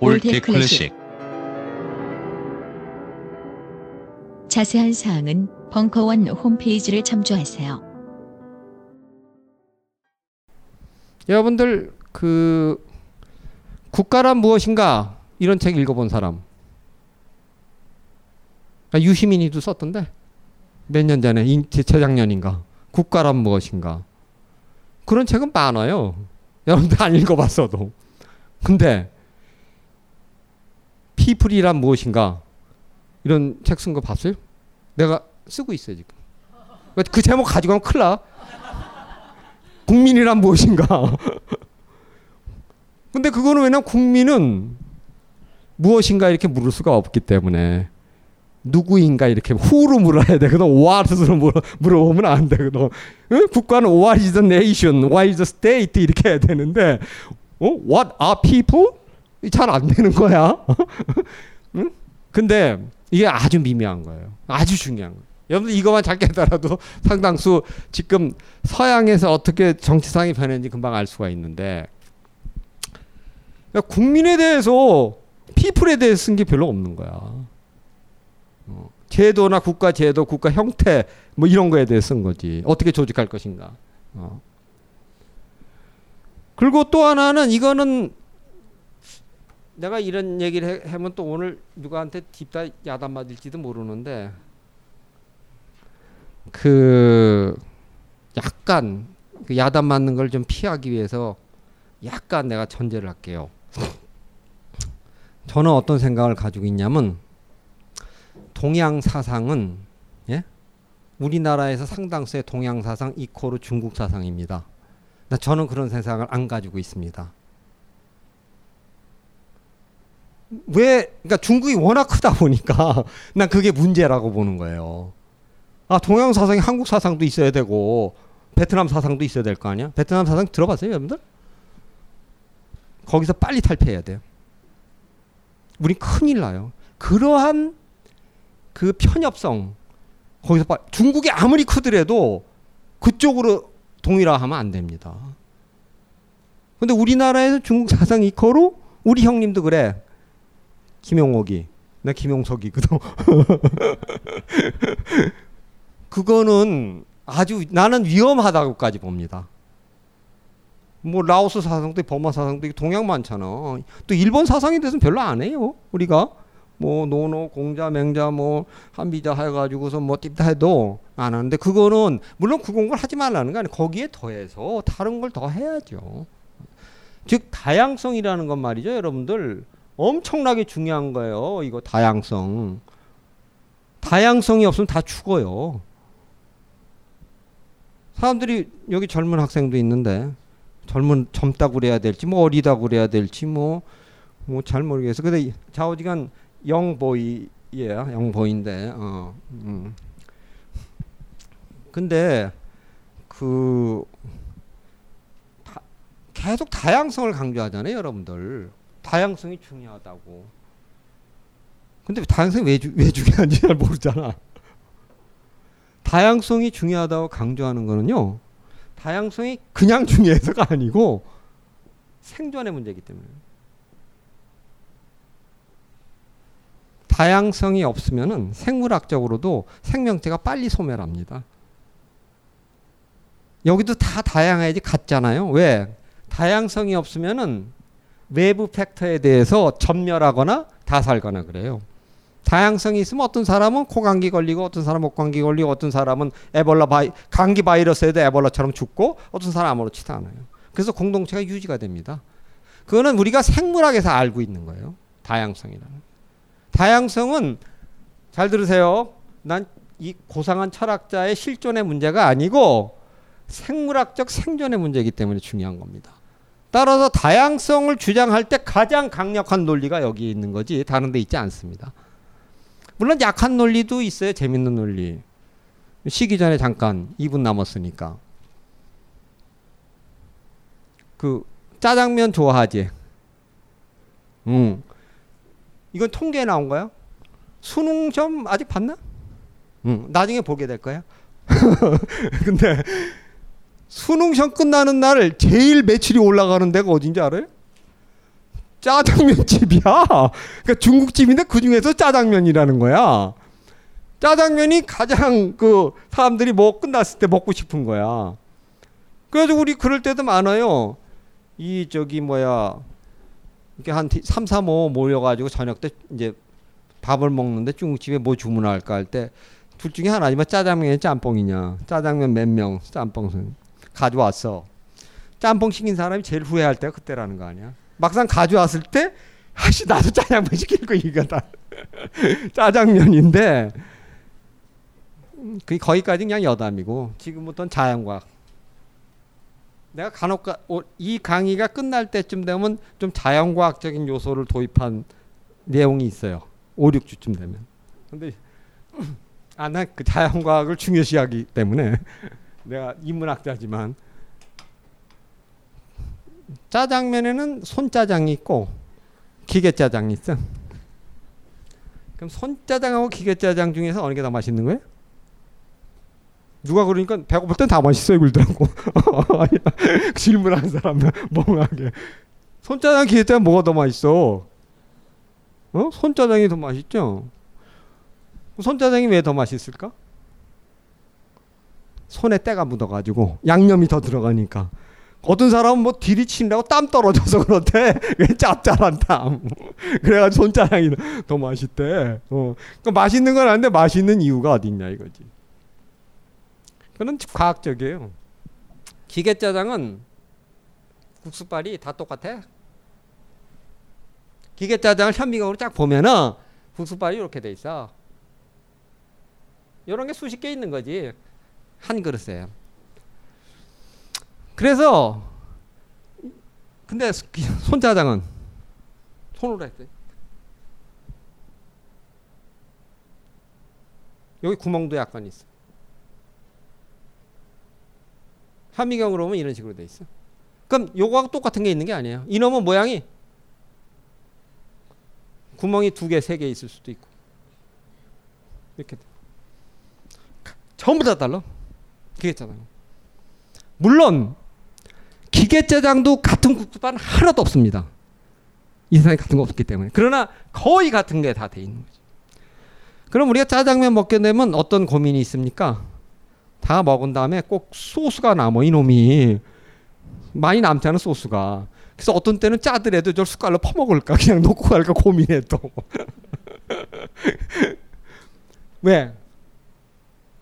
올드 클래식. 자세한 사항은 벙커원 홈페이지를 참조하세요. 여러분들 그 국가란 무엇인가 이런 책 읽어본 사람, 유시민이도 썼던데 몇 년 전에, 재작년인가, 국가란 무엇인가, 그런 책은 많아요. 여러분들 안 읽어봤어도. 근데 피플이란 무엇인가 이런 책 쓴 거 봤어요? 내가 쓰고 있어요 지금. 그 제목 가지고 가면 큰일 나. 국민이란 무엇인가. 근데 그거는 왜냐면 국민은 무엇인가 이렇게 물을 수가 없기 때문에 누구인가 이렇게 후로 물어야 되거든. what으로 물어, 물어보면 안 되거든. 응? 국가는 what is the nation, what is the state 이렇게 해야 되는데 어? what are people? 잘 안 되는 거야. 응? 근데 이게 아주 미묘한 거예요. 아주 중요한 거예요. 여러분들 이것만 잘 깨달아도 상당수 지금 서양에서 어떻게 정치상이 변했는지 금방 알 수가 있는데, 그러니까 국민에 대해서 people에 대해서 쓴 게 별로 없는 거야. 어, 제도나 국가 제도, 국가 형태 뭐 이런 거에 대해서 쓴 거지. 어떻게 조직할 것인가. 어. 그리고 또 하나는, 이거는 내가 이런 얘기를 해, 하면 또 오늘 누구한테 딥다 야단 맞을지도 모르는데, 그 약간 그 야단 맞는 걸 좀 피하기 위해서 약간 내가 전제를 할게요. 저는 어떤 생각을 가지고 있냐면, 동양 사상은, 예? 우리나라에서 상당수의 동양 사상 이코르 중국 사상입니다. 저는 그런 세상을 안 가지고 있습니다. 왜? 그러니까 중국이 워낙 크다 보니까 난 그게 문제라고 보는 거예요. 아, 동양 사상이 한국 사상도 있어야 되고 베트남 사상도 있어야 될 거 아니야? 베트남 사상 들어봤어요, 여러분들? 거기서 빨리 탈피해야 돼요. 우린 큰일 나요. 그러한 그 편협성, 거기서 빨리, 중국이 아무리 크더라도 그쪽으로 동일화하면 안 됩니다. 근데 우리나라에서 중국 사상 이코로 우리 형님도 그래. 김용옥이. 나 김용석이거든. 그거는 아주 나는 위험하다고까지 봅니다. 뭐 라오스 사상도 있고 버마 사상도 있고 동양 많잖아. 또 일본 사상에 대해서는 별로 안 해요. 우리가 뭐 노노 공자 맹자 뭐 한비자 해가지고서 뭐 띠다 해도 안 하는데, 그거는 물론 그건 걸 하지 말라는 거 아니에요. 거기에 더해서 다른 걸 더 해야죠. 즉 다양성이라는 건 말이죠, 여러분들 엄청나게 중요한 거예요. 이거 다양성. 다양성이 없으면 다 죽어요. 사람들이 여기 젊은 학생도 있는데 젊은 젊다고 그래야 될지 뭐 어리다고 그래야 될지 뭐 뭐 잘 모르겠어. 근데 좌우지간 영보이예요. 영보인데 어. 음. 근데 그 다, 계속 다양성을 강조하잖아요, 여러분들. 다양성이 중요하다고. 근데 다양성이 왜, 주, 왜 중요한지 잘 모르잖아. 다양성이 중요하다고 강조하는 거는요, 다양성이 그냥 중요해서가 아니고 생존의 문제이기 때문에. 다양성이 없으면은 생물학적으로도 생명체가 빨리 소멸합니다. 여기도 다 다양해야지 같잖아요. 왜? 다양성이 없으면은 외부 팩터에 대해서 전멸하거나 다살거나 그래요. 다양성이 있으면 어떤 사람은 코감기 걸리고 어떤 사람은 목감기 걸리고 어떤 사람은 에볼라 바이, 감기 바이러스에도 에볼라처럼 죽고 어떤 사람은 아무렇지도 않아요. 그래서 공동체가 유지가 됩니다. 그거는 우리가 생물학에서 알고 있는 거예요. 다양성이라는. 다양성은 잘 들으세요. 난 이 고상한 철학자의 실존의 문제가 아니고 생물학적 생존의 문제이기 때문에 중요한 겁니다. 따라서 다양성을 주장할 때 가장 강력한 논리가 여기 있는 거지 다른 데 있지 않습니다. 물론 약한 논리도 있어요. 재밌는 논리. 쉬기 전에 잠깐 이 분 남았으니까. 그 짜장면 좋아하지? 응. 이건 통계에 나온 거야? 수능 시험 아직 봤나? 응. 나중에 보게 될 거야. 근데 수능 시험 끝나는 날 제일 매출이 올라가는 데가 어딘지 알아요? 짜장면 집이야. 그러니까 중국집인데 그 중에서 짜장면이라는 거야. 짜장면이 가장 그 사람들이 뭐 끝났을 때 먹고 싶은 거야. 그래서 우리 그럴 때도 많아요. 이 저기 뭐야 이렇게 한 삼, 사, 오 모여가지고 저녁 때 이제 밥을 먹는데 중국집에 뭐 주문할까 할 때 둘 중에 하나지만 짜장면이냐 짬뽕이냐. 짜장면 몇 명 짬뽕 가져왔어. 짬뽕 시킨 사람이 제일 후회할 때가 그때라는 거 아니야. 막상 가져왔을 때 아씨 나도 짜장면 시킬 거 이거 다 짜장면인데 그 거기까지 그냥 여담이고 지금부터는 자연과학. 내가 간혹 가, 이 강의가 끝날 때쯤 되면 좀 자연과학적인 요소를 도입한 내용이 있어요. 오, 육 주쯤 되면. 근데 아, 난 그 자연과학을 중요시하기 때문에 내가 인문학자지만. 짜장면에는 손짜장이 있고 기계짜장이 있어. 그럼 손짜장하고 기계짜장 중에서 어느 게 더 맛있는 거예요? 누가 그러니까 배고플 땐 다 맛있어요 그러더라고. 질문하는 사람은 멍하게. 손짜장 기계짜장 뭐가 더 맛있어? 어? 손짜장이 더 맛있죠. 손짜장이 왜 더 맛있을까? 손에 때가 묻어가지고 양념이 더 들어가니까. 어떤 사람은 뭐 들이친다고 땀 떨어져서 그렇대. 짭짤한 땀. 그래가지고 손짜장이 더 맛있대. 어. 그러니까 맛있는 건 아닌데 맛있는 이유가 어딨냐 이거지. 그건 과학적이에요. 기계짜장은 국수빨이 다 똑같아. 기계짜장을 현미경으로 쫙 보면은 국수빨이 이렇게 돼 있어. 이런 게 수십 개 있는 거지. 한 그릇에. 그래서 근데 손짜장은 손으로 했대. 여기 구멍도 약간 있어. 현미경으로 보면 이런 식으로 돼 있어. 그럼 요거하고 똑같은 게 있는 게 아니에요. 이놈은 모양이 구멍이 두 개, 세 개 있을 수도 있고 이렇게 돼. 전부 다 달라. 기계짜장. 물론 기계짜장도 같은 국수빨은 하나도 없습니다. 인상이 같은 거 없기 때문에. 그러나 거의 같은 게 다 돼 있는 거죠. 그럼 우리가 짜장면 먹게 되면 어떤 고민이 있습니까? 다 먹은 다음에 꼭 소스가 남아. 이놈이 많이 남지 않은 소스가. 그래서 어떤 때는 짜더라도 저 숟갈로 퍼먹을까 그냥 놓고 갈까 고민해도. 왜?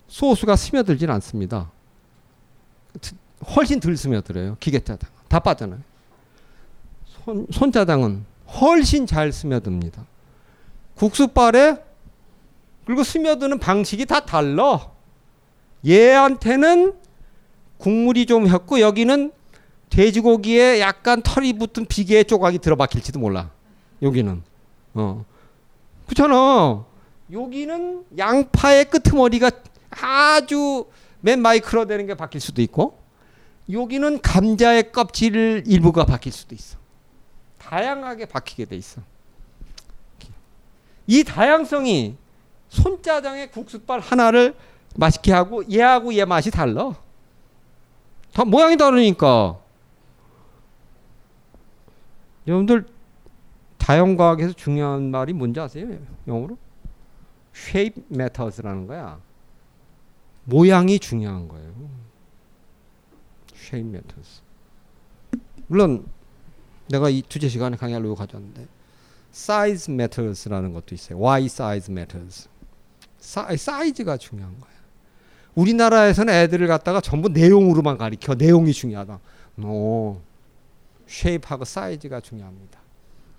소스가 스며들진 않습니다. 훨씬 덜 스며들어요. 기계짜당 다 빠져나요. 손, 손짜당은 훨씬 잘 스며듭니다. 국수빨에 그리고 스며드는 방식이 다 달라. 얘한테는 국물이 좀 했고 여기는 돼지고기에 약간 털이 붙은 비계의 조각이 들어박힐지도 몰라. 여기는 어 그렇잖아. 여기는 양파의 끄트머리가 아주 맨 마이크로 되는 게 박힐 수도 있고 여기는 감자의 껍질 일부가 박힐 수도 있어. 다양하게 박히게 돼 있어. 이 다양성이 손짜장의 국수빨 하나를 맛있게 하고 얘하고 얘 맛이 달라. 다 모양이 다르니까. 여러분들 자연과학에서 중요한 말이 뭔지 아세요? 영어로? shape matters라는 거야. 모양이 중요한 거예요. shape matters. 물론 내가 이 주제 시간에 강의하려고 가져왔는데 size matters라는 것도 있어요. why size matters. 사, 사이즈가 중요한 거야. 우리나라에서는 애들을 갖다가 전부 내용으로만 가르쳐. 내용이 중요하다. no. 쉐입하고 사이즈가 중요합니다.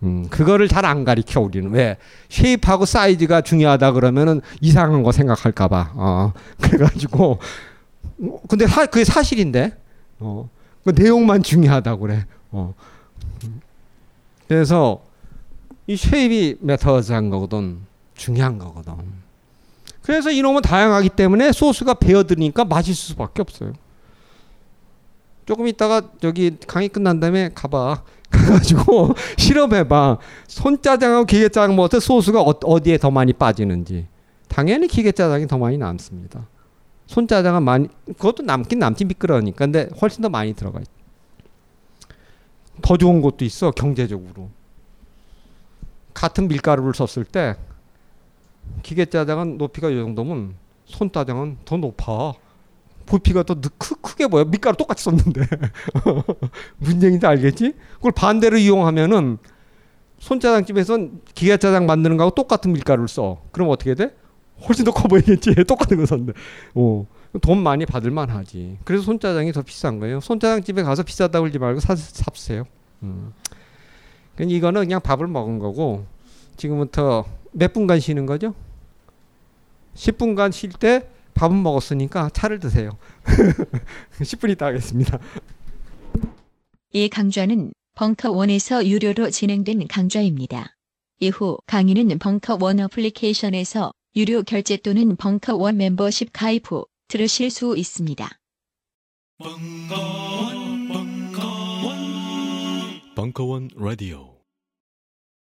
음, 그거를 잘 안 가르쳐 우리는. 왜? 쉐입하고 사이즈가 중요하다 그러면은 이상한 거 생각할까 봐. 어. 그래가지고 근데 사, 그게 사실인데. 어. 그 내용만 중요하다고 그래. 어. 그래서 이 쉐입이 매터즈한 거거든. 중요한 거거든. 그래서 이놈은 다양하기 때문에 소스가 배어드니까 맛있을 수밖에 없어요. 조금 있다가 저기 강의 끝난 다음에 가봐. 가가지고 실험해봐. 손짜장하고 기계짜장 먹을 때 소스가 어, 어디에 더 많이 빠지는지. 당연히 기계짜장이 더 많이 남습니다. 손짜장은 많이, 그것도 남긴 남지 미끄러우니까. 근데 훨씬 더 많이 들어가 있다. 더 좋은 것도 있어, 경제적으로. 같은 밀가루를 썼을 때 기계짜장은 높이가 이 정도면 손짜장은 더 높아. 부피가 더 크, 크게 보여. 밀가루 똑같이 썼는데. 문제인지 알겠지? 그걸 반대로 이용하면은 손짜장집에서는 기계짜장 만드는 거하고 똑같은 밀가루를 써. 그럼 어떻게 돼? 훨씬 더 커 보이겠지. 똑같은 거 썼는데. 어. 돈 많이 받을만 하지. 그래서 손짜장이 더 비싼 거예요. 손짜장집에 가서 비싸다고 그러지 말고 사, 삽세요. 음. 그러니까 이거는 그냥 밥을 먹은 거고 지금부터 몇 분간 쉬는 거죠? 십 분간 쉴 때 밥은 먹었으니까 차를 드세요. 십 분 있다 하겠습니다. 이 강좌는 벙커원에서 유료로 진행된 강좌입니다. 이후 강의는 벙커원 어플리케이션에서 유료 결제 또는 벙커원 멤버십 가입 후 들으실 수 있습니다. 벙커원, 벙커원, 벙커원 라디오.